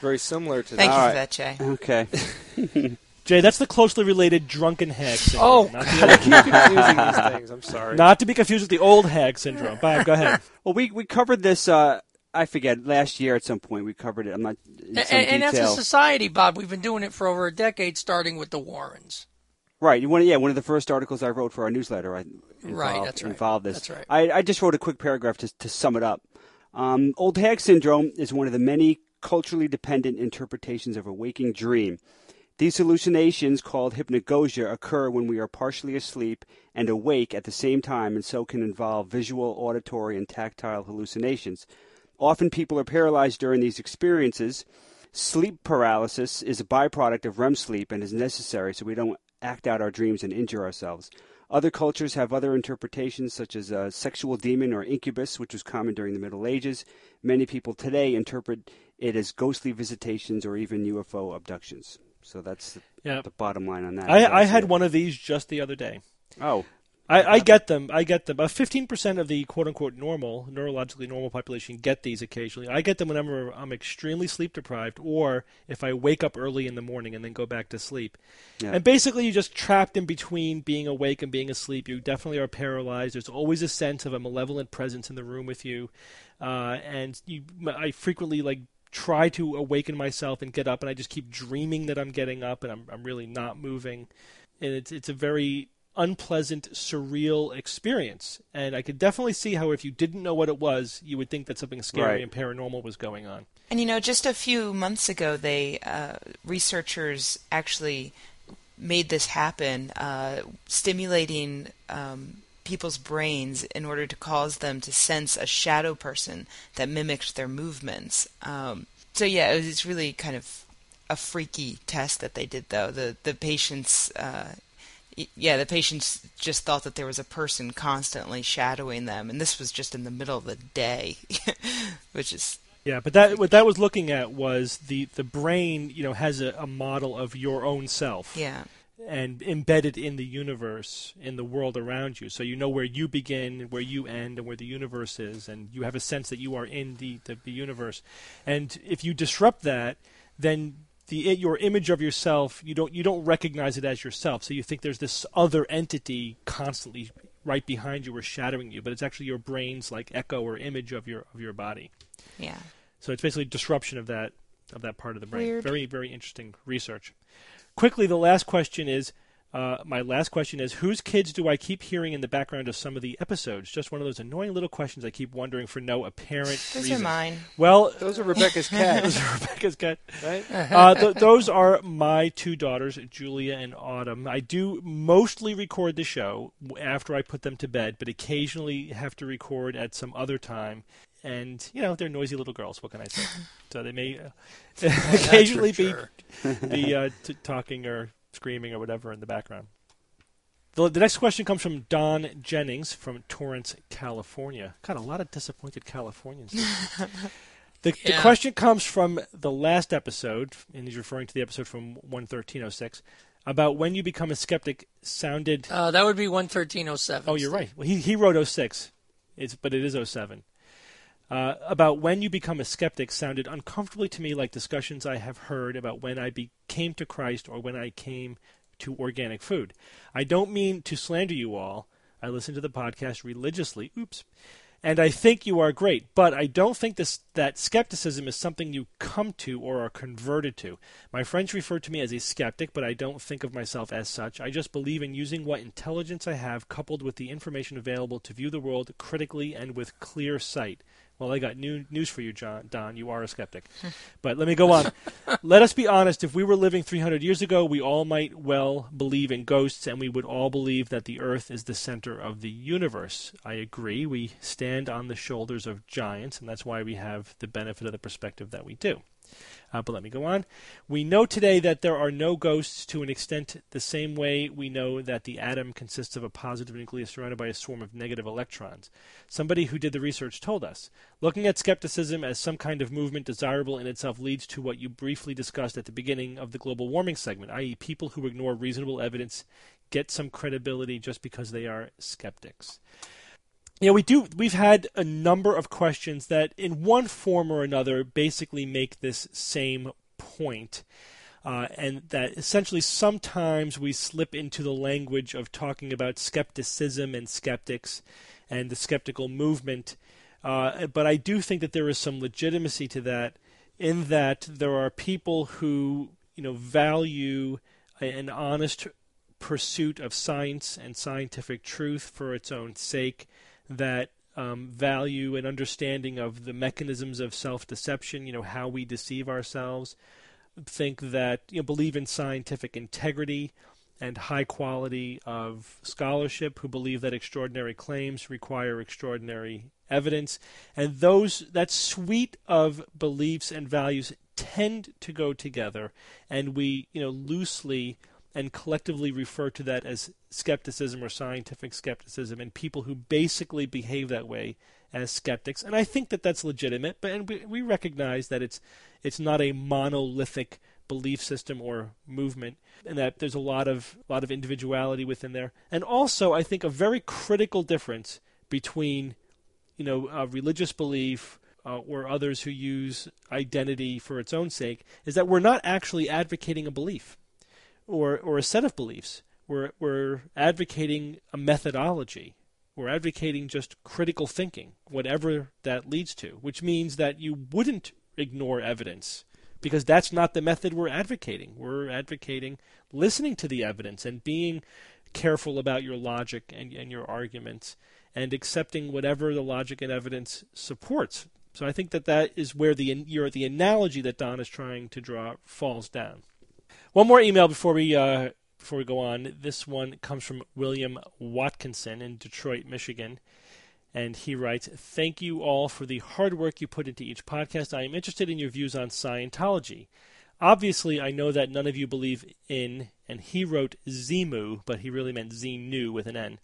very similar to that. Thank you for that, Jay. Okay. Jay, that's the closely related drunken hag syndrome. Oh, not God, I keep confusing these things. I'm sorry. Not to be confused with the old hag syndrome. Bob, go ahead. Well, we, we covered this, uh, I forget, last year at some point. We covered it. I'm not in some detail. And that's a society, Bob. We've been doing it for over a decade, starting with the Warrens. Right. You want to, yeah, one of the first articles I wrote for our newsletter I involved, right, that's right. involved this. That's right. I, I just wrote a quick paragraph to, to sum it up. Um, old hag syndrome is one of the many culturally dependent interpretations of a waking dream. These hallucinations, called hypnagogia, occur when we are partially asleep and awake at the same time, and so can involve visual, auditory, and tactile hallucinations. Often people are paralyzed during these experiences. Sleep paralysis is a byproduct of R E M sleep and is necessary so we don't act out our dreams and injure ourselves. Other cultures have other interpretations, such as a sexual demon or incubus, which was common during the Middle Ages. Many people today interpret it as ghostly visitations or even U F O abductions. So that's the, yeah. the bottom line on that. I, I had it. one of these just the other day. Oh. I, I get them. I get them. About fifteen percent of the quote-unquote normal, neurologically normal population get these occasionally. I get them whenever I'm extremely sleep-deprived or if I wake up early in the morning and then go back to sleep. Yeah. And basically you're just trapped in between being awake and being asleep. You definitely are paralyzed. There's always a sense of a malevolent presence in the room with you. Uh, and you, I frequently like try to awaken myself and get up, and I just keep dreaming that I'm getting up, and I'm I'm really not moving. And it's it's a very unpleasant, surreal experience. And I could definitely see how if you didn't know what it was, you would think that something scary right. and paranormal was going on. And, you know, just a few months ago, they uh, researchers actually made this happen, uh, stimulating um, people's brains in order to cause them to sense a shadow person that mimicked their movements. Um, so, yeah, it was, it's really kind of a freaky test that they did, though. The, the patients... Uh, Yeah, the patients just thought that there was a person constantly shadowing them, and this was just in the middle of the day, which is... Yeah, but that what that was looking at was the, the brain, you know, has a, a model of your own self. Yeah. And embedded in the universe, in the world around you. So you know where you begin, where you end, and where the universe is, and you have a sense that you are in the, the, the universe. And if you disrupt that, then... The, your image of yourself, you don't you don't recognize it as yourself, so you think there's this other entity constantly right behind you or shadowing you, but it's actually your brain's like echo or image of your of your body. Yeah. So it's basically disruption of that of that part of the brain. Weird. Very very interesting research. Quickly, the last question is uh, my last question is whose kids do I keep hearing in the background of some of the episodes? Just one of those annoying little questions I keep wondering for no apparent those reason. Those are mine. Well, those are Rebecca's cat. Those are Rebecca's cat. Right? Uh, th- those are my two daughters, Julia and Autumn. I do mostly record the show after I put them to bed, but occasionally have to record at some other time. And, you know, they're noisy little girls. What can I say? So they may uh, occasionally be, sure. be uh, t- talking or screaming or whatever in the background. The, the next question comes from Don Jennings from Torrance, California. God, a lot of disappointed Californians. the, yeah. the question comes from the last episode, and he's referring to the episode from one thirteen oh six, about when you become a skeptic sounded... Uh, that would be one thirteen oh seven. Oh, you're right. Well, he, he wrote oh six, it's, but it is oh seven. Uh, about when you become a skeptic sounded uncomfortably to me like discussions I have heard about when I became to Christ or when I came to organic food. I don't mean to slander you all. I listen to the podcast religiously. Oops. And I think you are great, but I don't think this, that skepticism is something you come to or are converted to. My friends refer to me as a skeptic, but I don't think of myself as such. I just believe in using what intelligence I have coupled with the information available to view the world critically and with clear sight. Well, I got new news for you, John, Don. You are a skeptic. But let me go on. Let us be honest. If we were living three hundred years ago, we all might well believe in ghosts, and we would all believe that the earth is the center of the universe. I agree. We stand on the shoulders of giants, and that's why we have the benefit of the perspective that we do. Uh, but let me go on. We know today that there are no ghosts to an extent the same way we know that the atom consists of a positive nucleus surrounded by a swarm of negative electrons. Somebody who did the research told us. Looking at skepticism as some kind of movement desirable in itself leads to what you briefly discussed at the beginning of the global warming segment, that is people who ignore reasonable evidence get some credibility just because they are skeptics. Yeah, we do. We've had a number of questions that, in one form or another, basically make this same point, uh, and that essentially sometimes we slip into the language of talking about skepticism and skeptics and the skeptical movement. Uh, but I do think that there is some legitimacy to that, in that there are people who, you know, value an honest pursuit of science and scientific truth for its own sake. That um, value and understanding of the mechanisms of self-deception, you know, how we deceive ourselves, think that, you know, believe in scientific integrity and high quality of scholarship, who believe that extraordinary claims require extraordinary evidence. And those, that suite of beliefs and values tend to go together, and we, you know, loosely and collectively refer to that as skepticism or scientific skepticism, and people who basically behave that way as skeptics. And I think that that's legitimate, but and we, we recognize that it's it's not a monolithic belief system or movement, and that there's a lot of a lot of individuality within there. And also, I think a very critical difference between, you know, uh, religious belief Uh, or others who use identity for its own sake is that we're not actually advocating a belief. Or, or a set of beliefs. We're, we're advocating a methodology. We're advocating just critical thinking, whatever that leads to, which means that you wouldn't ignore evidence, because that's not the method we're advocating. We're advocating listening to the evidence and being careful about your logic and, and your arguments, and accepting whatever the logic and evidence supports. So I think that that is where the your, the analogy that Don is trying to draw falls down. One more email before we uh, before we go on. This one comes from William Watkinson in Detroit, Michigan. And he writes, "Thank you all for the hard work you put into each podcast. I am interested in your views on Scientology. Obviously, I know that none of you believe in," and he wrote Xenu, but he really meant Xenu with an N.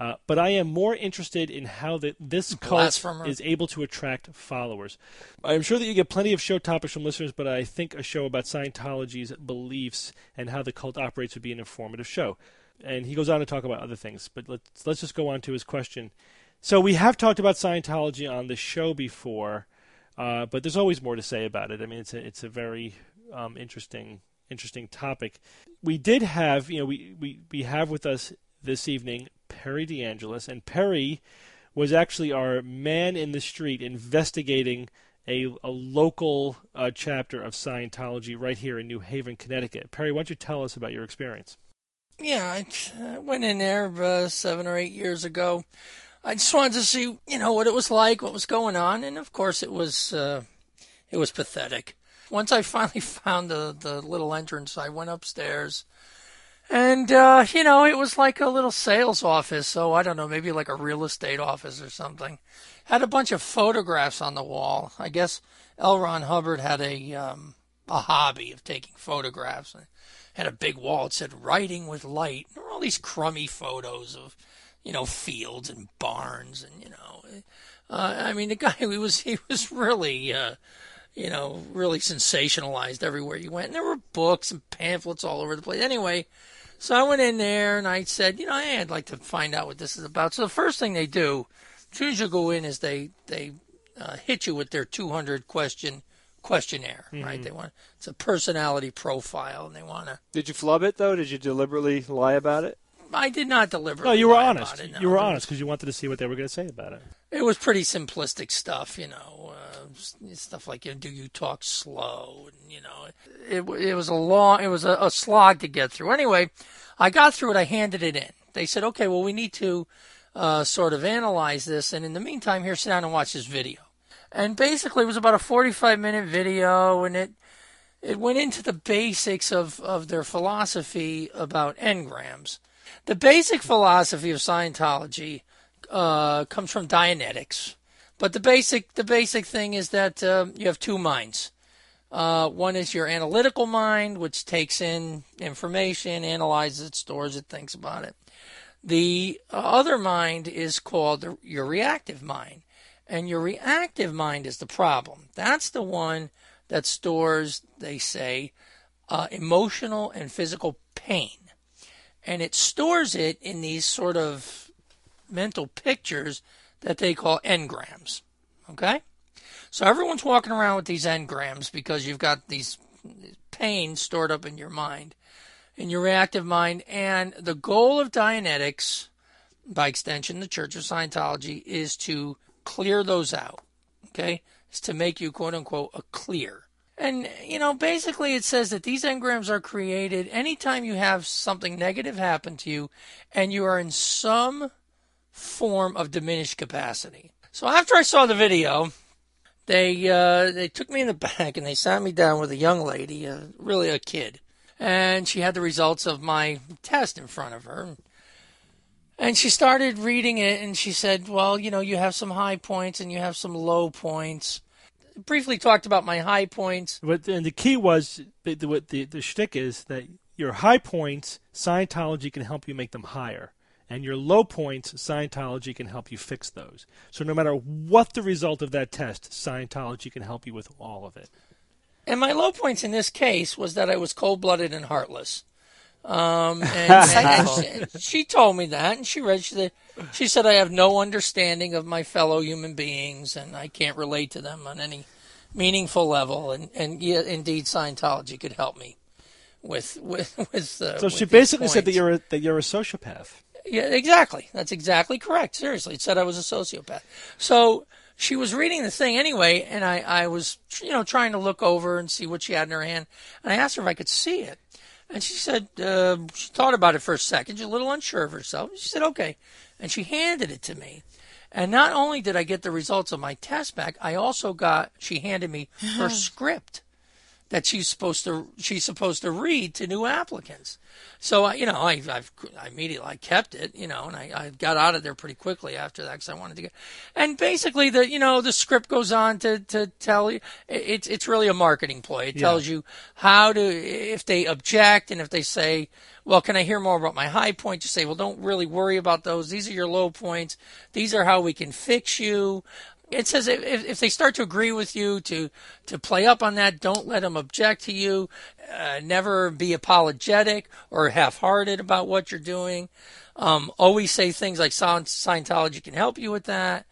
Uh, "but I am more interested in how the, this cult is able to attract followers. I am sure that you get plenty of show topics from listeners, but I think a show about Scientology's beliefs and how the cult operates would be an informative show." And he goes on to talk about other things, but let's, let's just go on to his question. So we have talked about Scientology on the show before, uh, but there's always more to say about it. I mean, it's a, it's a very um, interesting interesting topic. We did have, you know, we, we, we have with us this evening Perry DeAngelis, and Perry was actually our man in the street investigating a, a local uh, chapter of Scientology right here in New Haven, Connecticut. Perry, why don't you tell us about your experience? Yeah, I went in there uh, seven or eight years ago. I just wanted to see, you know, what it was like, what was going on, and of course it was uh, it was pathetic. Once I finally found the, the little entrance, I went upstairs. And, uh, you know, it was like a little sales office, so I don't know, maybe like a real estate office or something. Had a bunch of photographs on the wall. I guess L. Ron Hubbard had a um, a hobby of taking photographs. Had a big wall that said, "Writing with Light." There were all these crummy photos of, you know, fields and barns and, you know. Uh, I mean, the guy, he was, he was really... Uh, you know, really sensationalized everywhere you went. And there were books and pamphlets all over the place. Anyway, so I went in there and I said, you know, hey, I'd like to find out what this is about. So the first thing they do, as soon as you go in, is they they uh, hit you with their two hundred question questionnaire, mm-hmm. right? They want it's a personality profile, and they want to. Did you flub it though? Did you deliberately lie about it? I did not deliberately. No, you were lie honest. About it, no. You were honest because you wanted to see what they were going to say about it. It was pretty simplistic stuff, you know, uh, stuff like, you know, do you talk slow? And, you know, it it was a long, it was a, a slog to get through. Anyway, I got through it. I handed it in. They said, okay, well, we need to uh, sort of analyze this, and in the meantime, here, sit down and watch this video. And basically, it was about a forty-five minute video, and it. It went into the basics of, of their philosophy about engrams. The basic philosophy of Scientology uh, comes from Dianetics, but the basic the basic thing is that uh, you have two minds. Uh, one is your analytical mind, which takes in information, analyzes it, stores it, thinks about it. The other mind is called the, your reactive mind, and your reactive mind is the problem. That's the one that stores, they say, uh, emotional and physical pain. And it stores it in these sort of mental pictures that they call engrams, okay? So everyone's walking around with these engrams because you've got these pain stored up in your mind, in your reactive mind. And the goal of Dianetics, by extension, the Church of Scientology, is to clear those out, okay? It's to make you, quote-unquote, a clear. And, you know, basically it says that these engrams are created anytime you have something negative happen to you and you are in some form of diminished capacity. So after I saw the video, they uh, they took me in the back and they sat me down with a young lady, uh, really a kid. And she had the results of my test in front of her. And she started reading it and she said, well, you know, you have some high points and you have some low points. Briefly talked about my high points. But, and the key was, what the, the shtick is, that your high points, Scientology can help you make them higher. And your low points, Scientology can help you fix those. So no matter what the result of that test, Scientology can help you with all of it. And my low points in this case was that I was cold-blooded and heartless. Um, and, and she, she told me that, and she read she, she said I have no understanding of my fellow human beings, and I can't relate to them on any meaningful level. And and yeah, indeed, Scientology could help me with with with. Uh, so with she basically points. Said that you're a, that you're a sociopath. Yeah, exactly. That's exactly correct. Seriously, it said I was a sociopath. So she was reading the thing anyway, and I, I was, you know, trying to look over and see what she had in her hand. And I asked her if I could see it. And she said, uh, she thought about it for a second, a little unsure of herself. She said, okay. And she handed it to me. And not only did I get the results of my test back, I also got, she handed me her script that she's supposed to, she's supposed to read to new applicants. So, I, you know, I, I've, I immediately I kept it, you know, and I, I got out of there pretty quickly after that because I wanted to get. And basically, the you know, the script goes on to, to tell you, it's it's really a marketing ploy. It tells you how to, if they object and if they say, well, can I hear more about my high points? You say, well, don't really worry about those. These are your low points. These are how we can fix you. It says if, if they start to agree with you, to to play up on that, don't let them object to you, uh, never be apologetic or half-hearted about what you're doing. Um, always say things like Scientology can help you with that.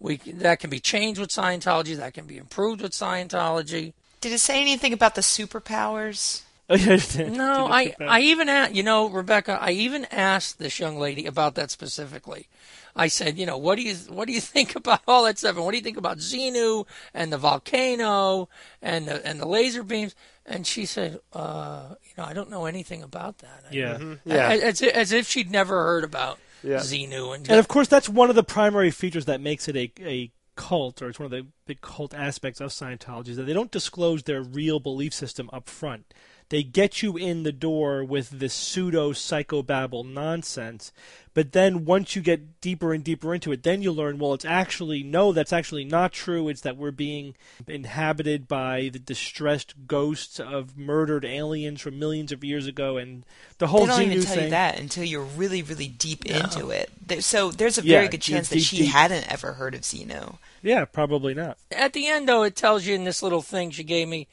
We that can be changed with Scientology. That can be improved with Scientology. Did it say anything about the superpowers? No, I, I even asked, you know, Rebecca, I even asked this young lady about that specifically. I said, you know, what do you what do you think about all that stuff? And what do you think about Xenu and the volcano and the and the laser beams? And she said, uh, you know, I don't know anything about that. Yeah, I mean, yeah. As, as if she'd never heard about yeah. Xenu. And, and, of course, that's one of the primary features that makes it a, a cult, or it's one of the big cult aspects of Scientology, is that they don't disclose their real belief system up front. They get you in the door with this pseudo-psychobabble nonsense, but then once you get deeper and deeper into it, then you learn, well, it's actually, no, that's actually not true. It's that we're being inhabited by the distressed ghosts of murdered aliens from millions of years ago, and the whole Xenu thing. They don't even tell thing. you that until you're really, really deep no. into it. So there's a very yeah, good chance deep, that she deep. hadn't ever heard of Xenu. Yeah, probably not. At the end, though, it tells you in this little thing she gave me,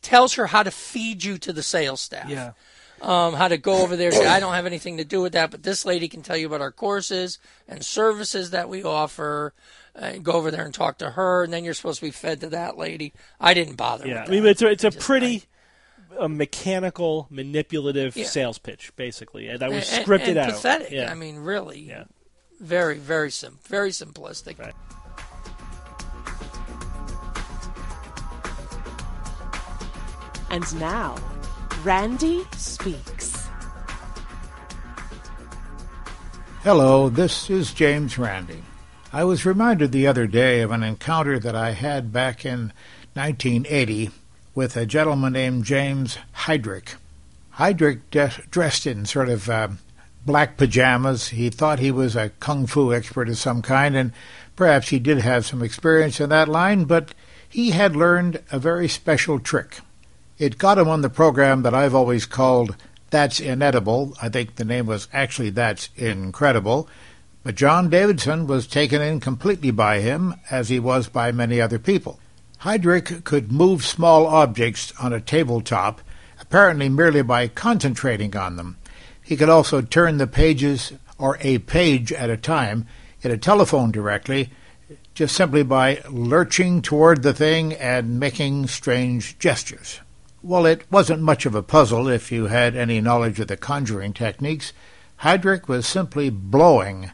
tells her how to feed you to the sales staff. Yeah. Um, how to go over there and say, I don't have anything to do with that, but this lady can tell you about our courses and services that we offer. Uh, go over there and talk to her, and then you're supposed to be fed to that lady. I didn't bother yeah. with that. I mean, it's a, it's a pretty I, a mechanical, manipulative yeah. sales pitch, basically. And that was and, scripted and, and out. Pathetic. Yeah. I mean, really. Yeah. Very, very, sim- very simplistic. Right. And now, Randy Speaks. Hello, this is James Randi. I was reminded the other day of an encounter that I had back in nineteen eighty with a gentleman named James Hydrick. Hydrick de- dressed in sort of uh, black pajamas. He thought he was a kung fu expert of some kind, and perhaps he did have some experience in that line, but he had learned a very special trick. It got him on the program that I've always called That's Inedible. I think the name was actually That's Incredible. But John Davidson was taken in completely by him, as he was by many other people. Hydrick could move small objects on a tabletop, apparently merely by concentrating on them. He could also turn the pages, or a page at a time, in a telephone directly, just simply by lurching toward the thing and making strange gestures. Well, it wasn't much of a puzzle if you had any knowledge of the conjuring techniques. Hydrick was simply blowing,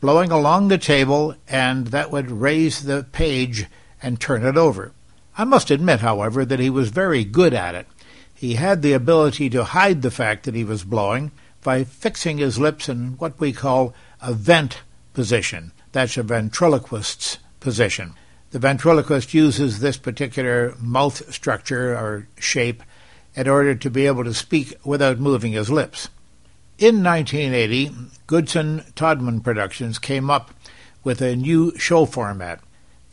blowing along the table, and that would raise the page and turn it over. I must admit, however, that he was very good at it. He had the ability to hide the fact that he was blowing by fixing his lips in what we call a vent position. That's a ventriloquist's position. The ventriloquist uses this particular mouth structure or shape in order to be able to speak without moving his lips. In nineteen eighty, Goodson Todman Productions came up with a new show format.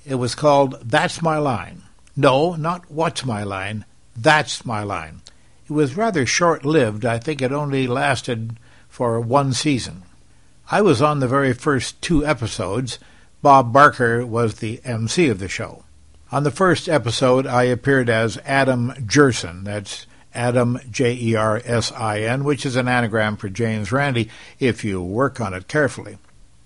It was called That's My Line. No, not What's My Line, That's My Line. It was rather short-lived. I think it only lasted for one season. I was on the very first two episodes. Bob Barker was the M C of the show. On the first episode, I appeared as Adam Jerson. That's Adam, J E R S I N, which is an anagram for James Randi, if you work on it carefully.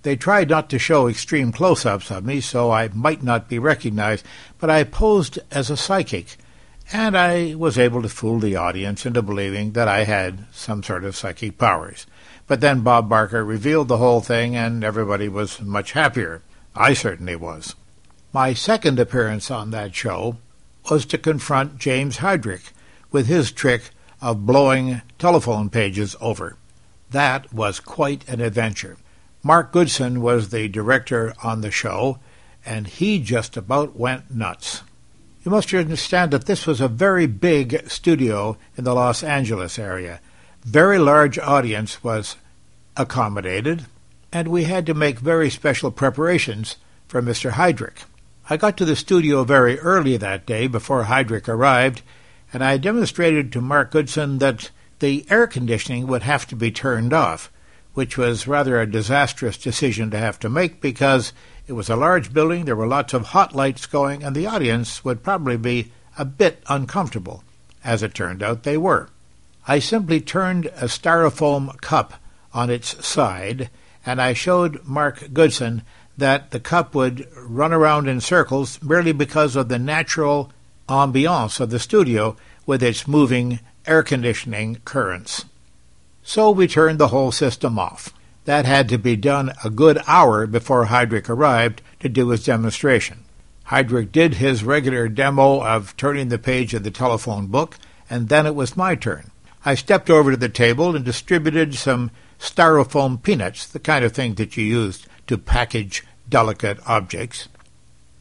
They tried not to show extreme close-ups of me, so I might not be recognized, but I posed as a psychic, and I was able to fool the audience into believing that I had some sort of psychic powers. But then Bob Barker revealed the whole thing, and everybody was much happier. I certainly was. My second appearance on that show was to confront James Hydrick with his trick of blowing telephone pages over. That was quite an adventure. Mark Goodson was the director on the show, and he just about went nuts. You must understand that this was a very big studio in the Los Angeles area. Very large audience was accommodated, and we had to make very special preparations for Mister Hydrick. I got to the studio very early that day before Hydrick arrived, and I demonstrated to Mark Goodson that the air conditioning would have to be turned off, which was rather a disastrous decision to have to make because it was a large building, there were lots of hot lights going, and the audience would probably be a bit uncomfortable. As it turned out, they were. I simply turned a styrofoam cup on its side, and I showed Mark Goodson that the cup would run around in circles merely because of the natural ambiance of the studio with its moving air conditioning currents. So we turned the whole system off. That had to be done a good hour before Hydrick arrived to do his demonstration. Hydrick did his regular demo of turning the page of the telephone book, and then it was my turn. I stepped over to the table and distributed some styrofoam peanuts, the kind of thing that you used to package delicate objects,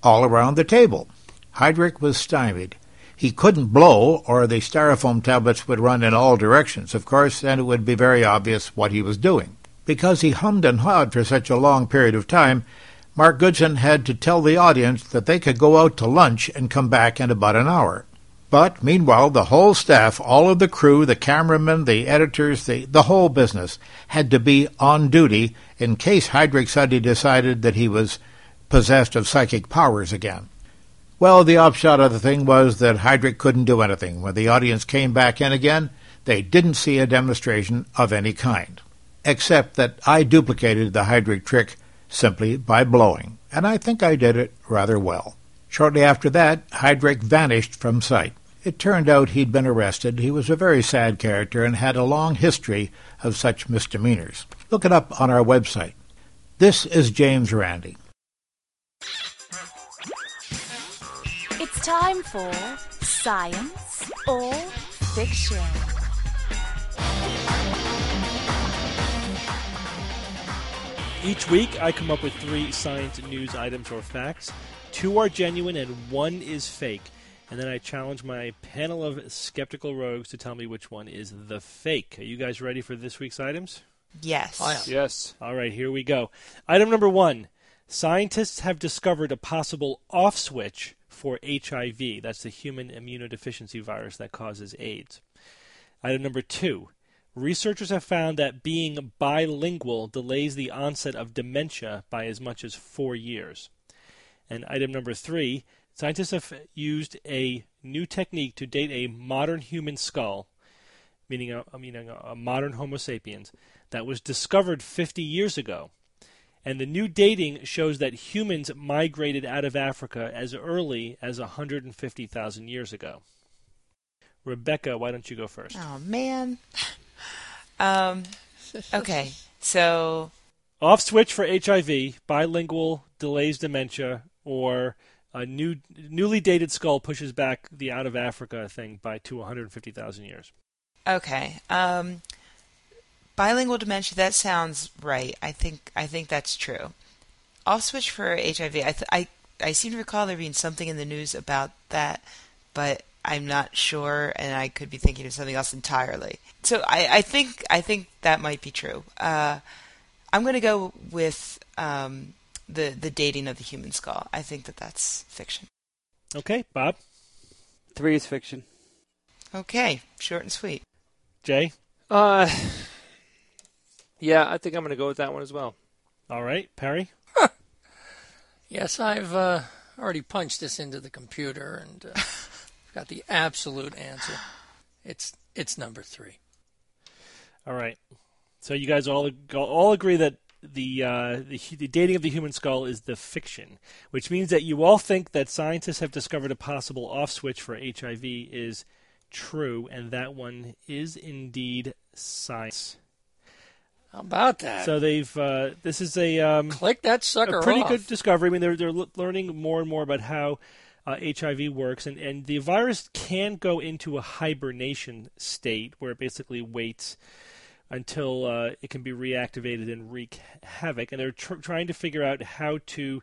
all around the table. Hydrick was stymied. He couldn't blow, or the styrofoam tablets would run in all directions, of course, and it would be very obvious what he was doing. Because he hummed and hawed for such a long period of time, Mark Goodson had to tell the audience that they could go out to lunch and come back in about an hour. But, meanwhile, the whole staff, all of the crew, the cameramen, the editors, the, the whole business, had to be on duty in case Hydrick suddenly decided that he was possessed of psychic powers again. Well, the upshot of the thing was that Hydrick couldn't do anything. When the audience came back in again, they didn't see a demonstration of any kind, except that I duplicated the Hydrick trick simply by blowing, and I think I did it rather well. Shortly after that, Hydrick vanished from sight. It turned out he'd been arrested. He was a very sad character and had a long history of such misdemeanors. Look it up on our website. This is James Randi. It's time for Science or Fiction. Each week, I come up with three science news items or facts. Two are genuine and one is fake. And then I challenge my panel of skeptical rogues to tell me which one is the fake. Are you guys ready for this week's items? Yes. I am. Yes. All right, here we go. Item number one. Scientists have discovered a possible off switch for H I V. That's the human immunodeficiency virus that causes AIDS. Item number two. Researchers have found that being bilingual delays the onset of dementia by as much as four years. And item number three, scientists have used a new technique to date a modern human skull, meaning a, meaning a modern Homo sapiens, that was discovered fifty years ago. And the new dating shows that humans migrated out of Africa as early as one hundred fifty thousand years ago. Rebecca, why don't you go first? Oh, man. um, okay, so... Off switch for H I V, bilingual delays dementia, or a new, newly dated skull pushes back the out of Africa thing by to one hundred fifty thousand years. Okay, um, bilingual dementia. That sounds right. I think I think that's true. Off switch for H I V. I th- I I seem to recall there being something in the news about that, but I'm not sure, and I could be thinking of something else entirely. So I, I think I think that might be true. Uh, I'm going to go with um, the the dating of the human skull. I think that that's fiction. Okay, Bob? Three is fiction. Okay, short and sweet. Jay? Uh, yeah, I think I'm going to go with that one as well. All right, Perry? Huh. Yes, I've uh, already punched this into the computer and uh, got the absolute answer. It's it's number three. All right. So you guys all all agree that the, uh, the the dating of the human skull is the fiction, which means that you all think that scientists have discovered a possible off switch for H I V is true, and that one is indeed science. How about that? So they've uh, this is a um, click that sucker. A pretty off. good discovery. I mean, they're they're learning more and more about how uh, H I V works, and and the virus can go into a hibernation state where it basically waits until uh, it can be reactivated and wreak havoc. And they're tr trying to figure out how to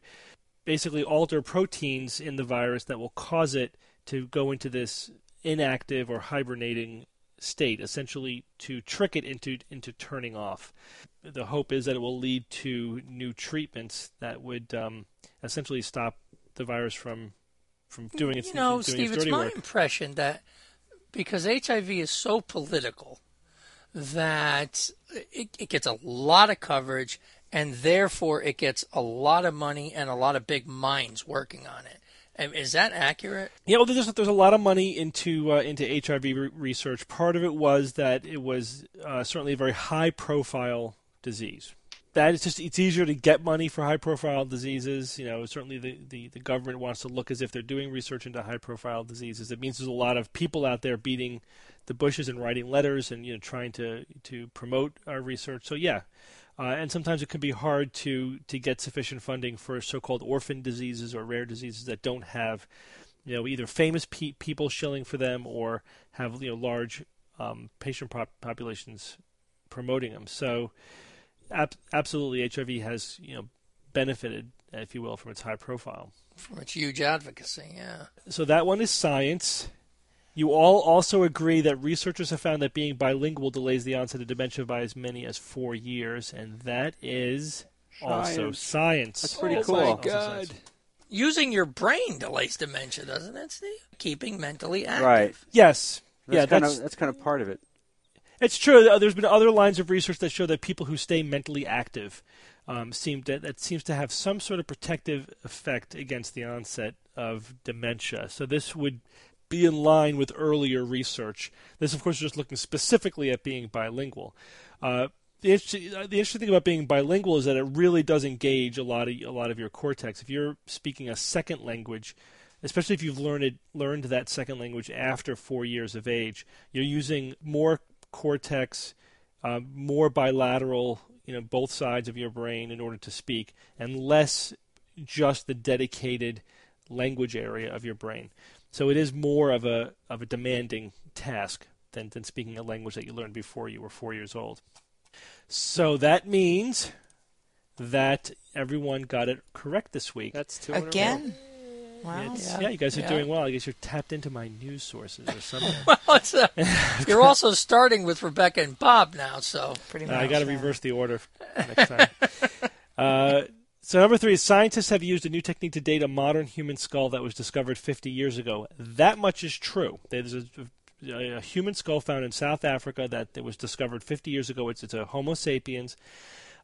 basically alter proteins in the virus that will cause it to go into this inactive or hibernating state, essentially to trick it into into turning off. The hope is that it will lead to new treatments that would um, essentially stop the virus from from doing its dirty work. You know, Steve, it's my impression that because H I V is so political that it, it gets a lot of coverage, and therefore it gets a lot of money and a lot of big minds working on it. Is that accurate? Yeah, well, there's, there's a lot of money into uh, into H I V re research. Part of it was that it was uh, certainly a very high-profile disease. That is just it's easier to get money for high-profile diseases. You know, certainly the, the, the government wants to look as if they're doing research into high-profile diseases. It means there's a lot of people out there beating the bushes and writing letters and you know trying to to promote our research. So yeah. Uh, and sometimes it can be hard to, to get sufficient funding for so-called orphan diseases or rare diseases that don't have, you know, either famous pe people shilling for them or have, you know, large um, patient pop populations promoting them. So ab absolutely H I V has, you know, benefited, if you will, from its high profile. From its huge advocacy, yeah. So that one is science. You all also agree that researchers have found that being bilingual delays the onset of dementia by as many as four years, and that is science. also science. That's pretty oh cool. My God. Using your brain delays dementia, doesn't it, Steve? Keeping mentally active. Right. Yes. That's yeah. Kind that's, of, that's kind of part of it. It's true. There's been other lines of research that show that people who stay mentally active um, seem to, that seems to have some sort of protective effect against the onset of dementia. So this would be in line with earlier research. This, of course, is just looking specifically at being bilingual. Uh, the, interesting, the interesting thing about being bilingual is that it really does engage a lot of a lot of your cortex. If you're speaking a second language, especially if you've learned it, learned that second language after four years of age, you're using more cortex, uh, more bilateral, you know, both sides of your brain in order to speak, and less just the dedicated language area of your brain. So it is more of a of a demanding task than, than speaking a language that you learned before you were four years old. So that means that everyone got it correct this week. That's two again. Wow. Yeah. yeah, you guys are yeah. doing well. I guess you're tapped into my news sources or something. well, it's a, you're also starting with Rebecca and Bob now, so pretty much. Uh, I got to reverse the order next time. uh, So number three, scientists have used a new technique to date a modern human skull that was discovered fifty years ago. That much is true. There's a, a, a human skull found in South Africa that, that was discovered fifty years ago. It's, it's a Homo sapiens,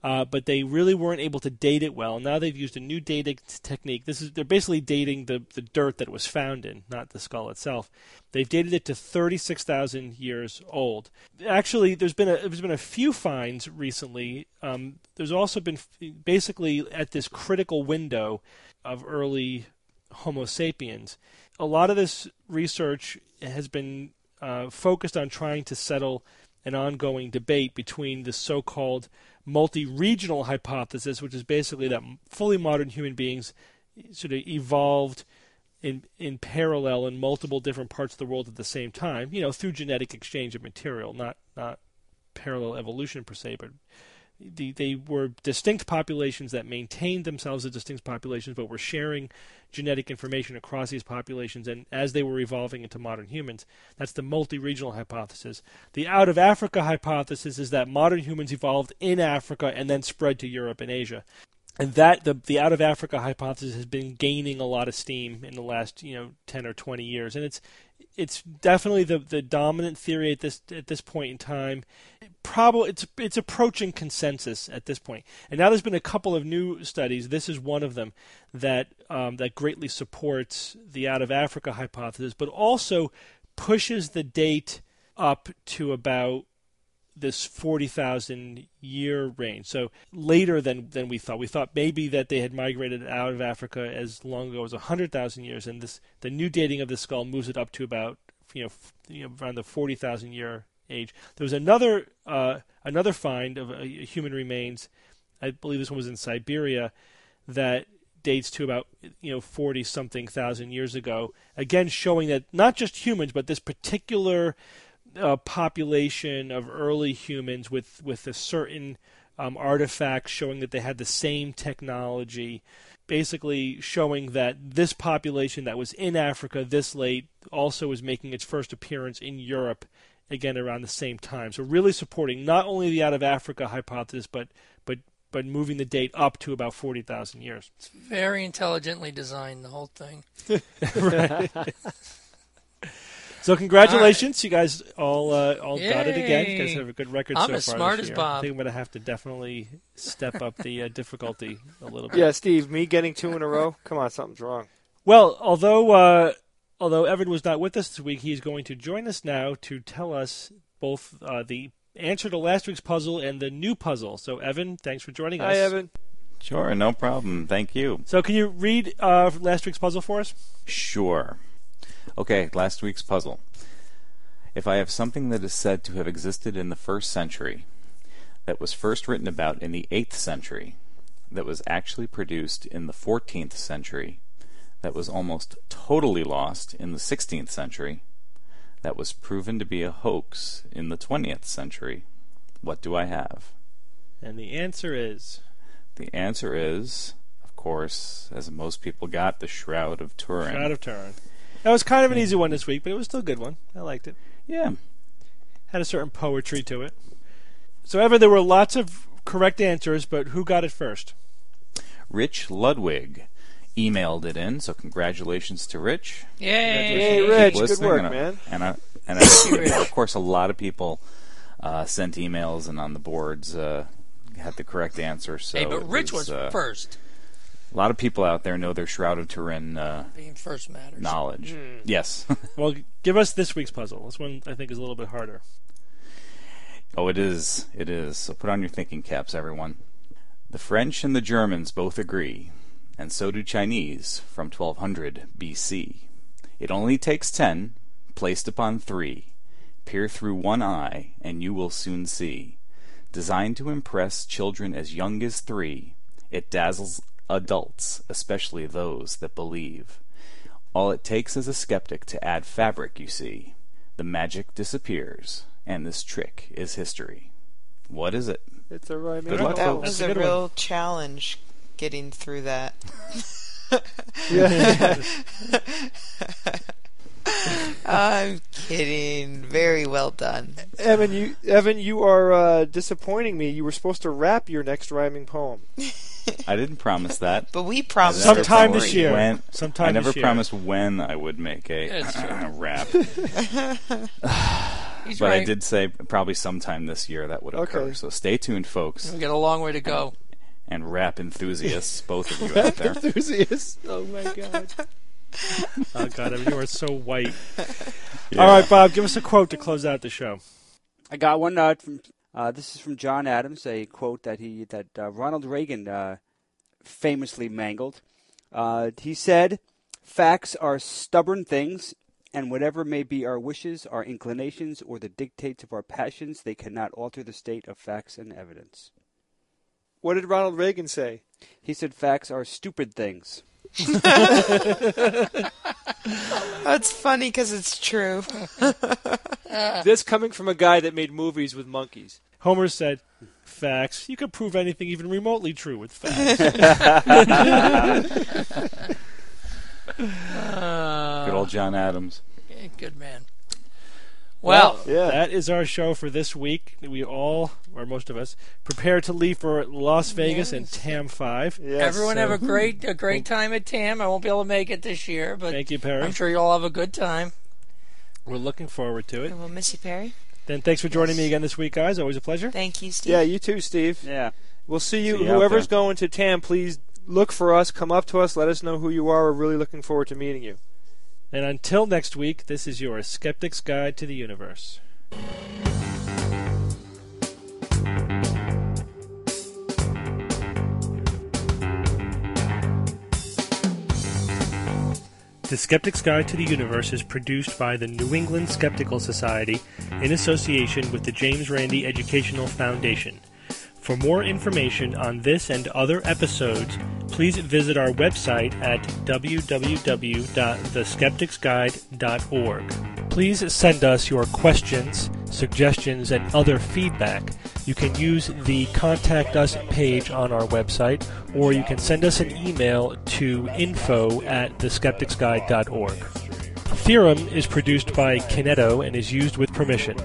uh, but they really weren't able to date it well. Now they've used a new dating technique. This is, they're basically dating the, the dirt that it was found in, not the skull itself. They've dated it to thirty-six thousand years old. Actually, there's been a, there's been a few finds recently. Um, there's also been basically at this critical window of early Homo sapiens. A lot of this research has been uh, focused on trying to settle an ongoing debate between the so-called multi-regional hypothesis, which is basically that fully modern human beings sort of evolved in in parallel in multiple different parts of the world at the same time, you know, through genetic exchange of material, not not parallel evolution per se, but The, they were distinct populations that maintained themselves as distinct populations but were sharing genetic information across these populations, and as they were evolving into modern humans. That's the multi-regional hypothesis. The out of Africa hypothesis is that modern humans evolved in Africa and then spread to Europe and Asia. And that the, the out of Africa hypothesis has been gaining a lot of steam in the last, you know, ten or twenty years, and it's It's definitely the the dominant theory at this at this point in time. It probably it's it's approaching consensus at this point. And now there's been a couple of new studies. This is one of them that um, that greatly supports the out of Africa hypothesis, but also pushes the date up to about this forty thousand year range. So later than, than we thought. We thought maybe that they had migrated out of Africa as long ago as one hundred thousand years, and this the new dating of the skull moves it up to about, you know, you know around the forty thousand year age. There was another uh, another find of uh, human remains. I believe this one was in Siberia, that dates to about you know forty something thousand years ago. Again, showing that not just humans, but this particular uh, population of early humans with with a certain um, artifact showing that they had the same technology. Basically showing that this population that was in Africa this late also was making its first appearance in Europe, again around the same time. So really supporting not only the out of Africa hypothesis, but but but moving the date up to about forty thousand years. It's very intelligently designed, the whole thing. Right. So congratulations, all right. You guys all uh, all Yay. Got it again. You guys have a good record I'm so far. I'm as smart as Bob. I think I'm going to have to definitely step up the uh, difficulty a little bit. Yeah, Steve, me getting two in a row? Come on, something's wrong. Well, although uh, although Evan was not with us this week, he's going to join us now to tell us both uh, the answer to last week's puzzle and the new puzzle. So, Evan, thanks for joining us. Hi, Evan. Sure, no problem. Thank you. So can you read uh, last week's puzzle for us? Sure. Okay, last week's puzzle. If I have something that is said to have existed in the first century, that was first written about in the eighth century, that was actually produced in the fourteenth century, that was almost totally lost in the sixteenth century, that was proven to be a hoax in the twentieth century, what do I have? And the answer is? The answer is, of course, as most people got, the Shroud of Turin. Shroud of Turin. That was kind of an easy one this week, but it was still a good one. I liked it. Yeah. Had a certain poetry to it. So, Evan, there were lots of correct answers, but who got it first? Rich Ludwig emailed it in, so congratulations to Rich. Yay! Hey, Rich, good work, and I, man. And, I, and I, of course, a lot of people uh, sent emails, and on the boards uh, had the correct answer. So hey, but Rich was, was uh, first. A lot of people out there know their Shroud of Turin uh, being first matters. Knowledge. Mm. Yes. Well, give us this week's puzzle. This one, I think, is a little bit harder. Oh, it is. It is. So put on your thinking caps, everyone. The French and the Germans both agree, and so do Chinese from twelve hundred B C It only takes ten, placed upon three. Peer through one eye, and you will soon see. Designed to impress children as young as three, it dazzles adults, especially those that believe. All it takes is a skeptic to add fabric, you see. The magic disappears, and this trick is history. What is it? It's a rhyming. That folks. Was a, a real one. Challenge getting through that. I'm kidding. Very well done. Evan, you Evan, you are uh, disappointing me. You were supposed to rap your next rhyming poem. I didn't promise that. But we promised sometime this year. When, sometime I never promised when I would make a rap. But right. I did say probably sometime this year that would occur. Okay. So stay tuned, folks. We've got a long way to go. And, and rap enthusiasts, both of you out there. Rap enthusiasts? Oh, my God. Oh, God, I mean, you are so white. Yeah. All right, Bob, give us a quote to close out the show. I got one uh, from... Uh, this is from John Adams, a quote that he that uh, Ronald Reagan uh, famously mangled. Uh, he said, "Facts are stubborn things, and whatever may be our wishes, our inclinations, or the dictates of our passions, they cannot alter the state of facts and evidence." What did Ronald Reagan say? He said, "Facts are stupid things." That's funny because it's true. This coming from a guy that made movies with monkeys. Homer said, "Facts. You could prove anything even remotely true with facts." Good old John Adams. Good man. Well, well yeah. That is our show for this week. We all, or most of us, prepare to leave for Las Vegas yes. and TAM five. Yes. Everyone so, have a great a great time at TAM. I won't be able to make it this year, but thank you, Perry. I'm sure you all have a good time. We're looking forward to it. And we'll miss you, Perry. Then thanks for joining yes. me again this week, guys. Always a pleasure. Thank you, Steve. Yeah, you too, Steve. Yeah. We'll see you. See you Whoever's going to TAM, please look for us. Come up to us. Let us know who you are. We're really looking forward to meeting you. And until next week, this is your Skeptic's Guide to the Universe. The Skeptics Guide to the Universe is produced by the New England Skeptical Society in association with the James Randi Educational Foundation. For more information on this and other episodes, please visit our website at w w w dot the skeptics guide dot org. Please send us your questions, suggestions, and other feedback. You can use the Contact Us page on our website, or you can send us an email to info at the skeptics guide dot org. Theorem is produced by Kineto and is used with permission.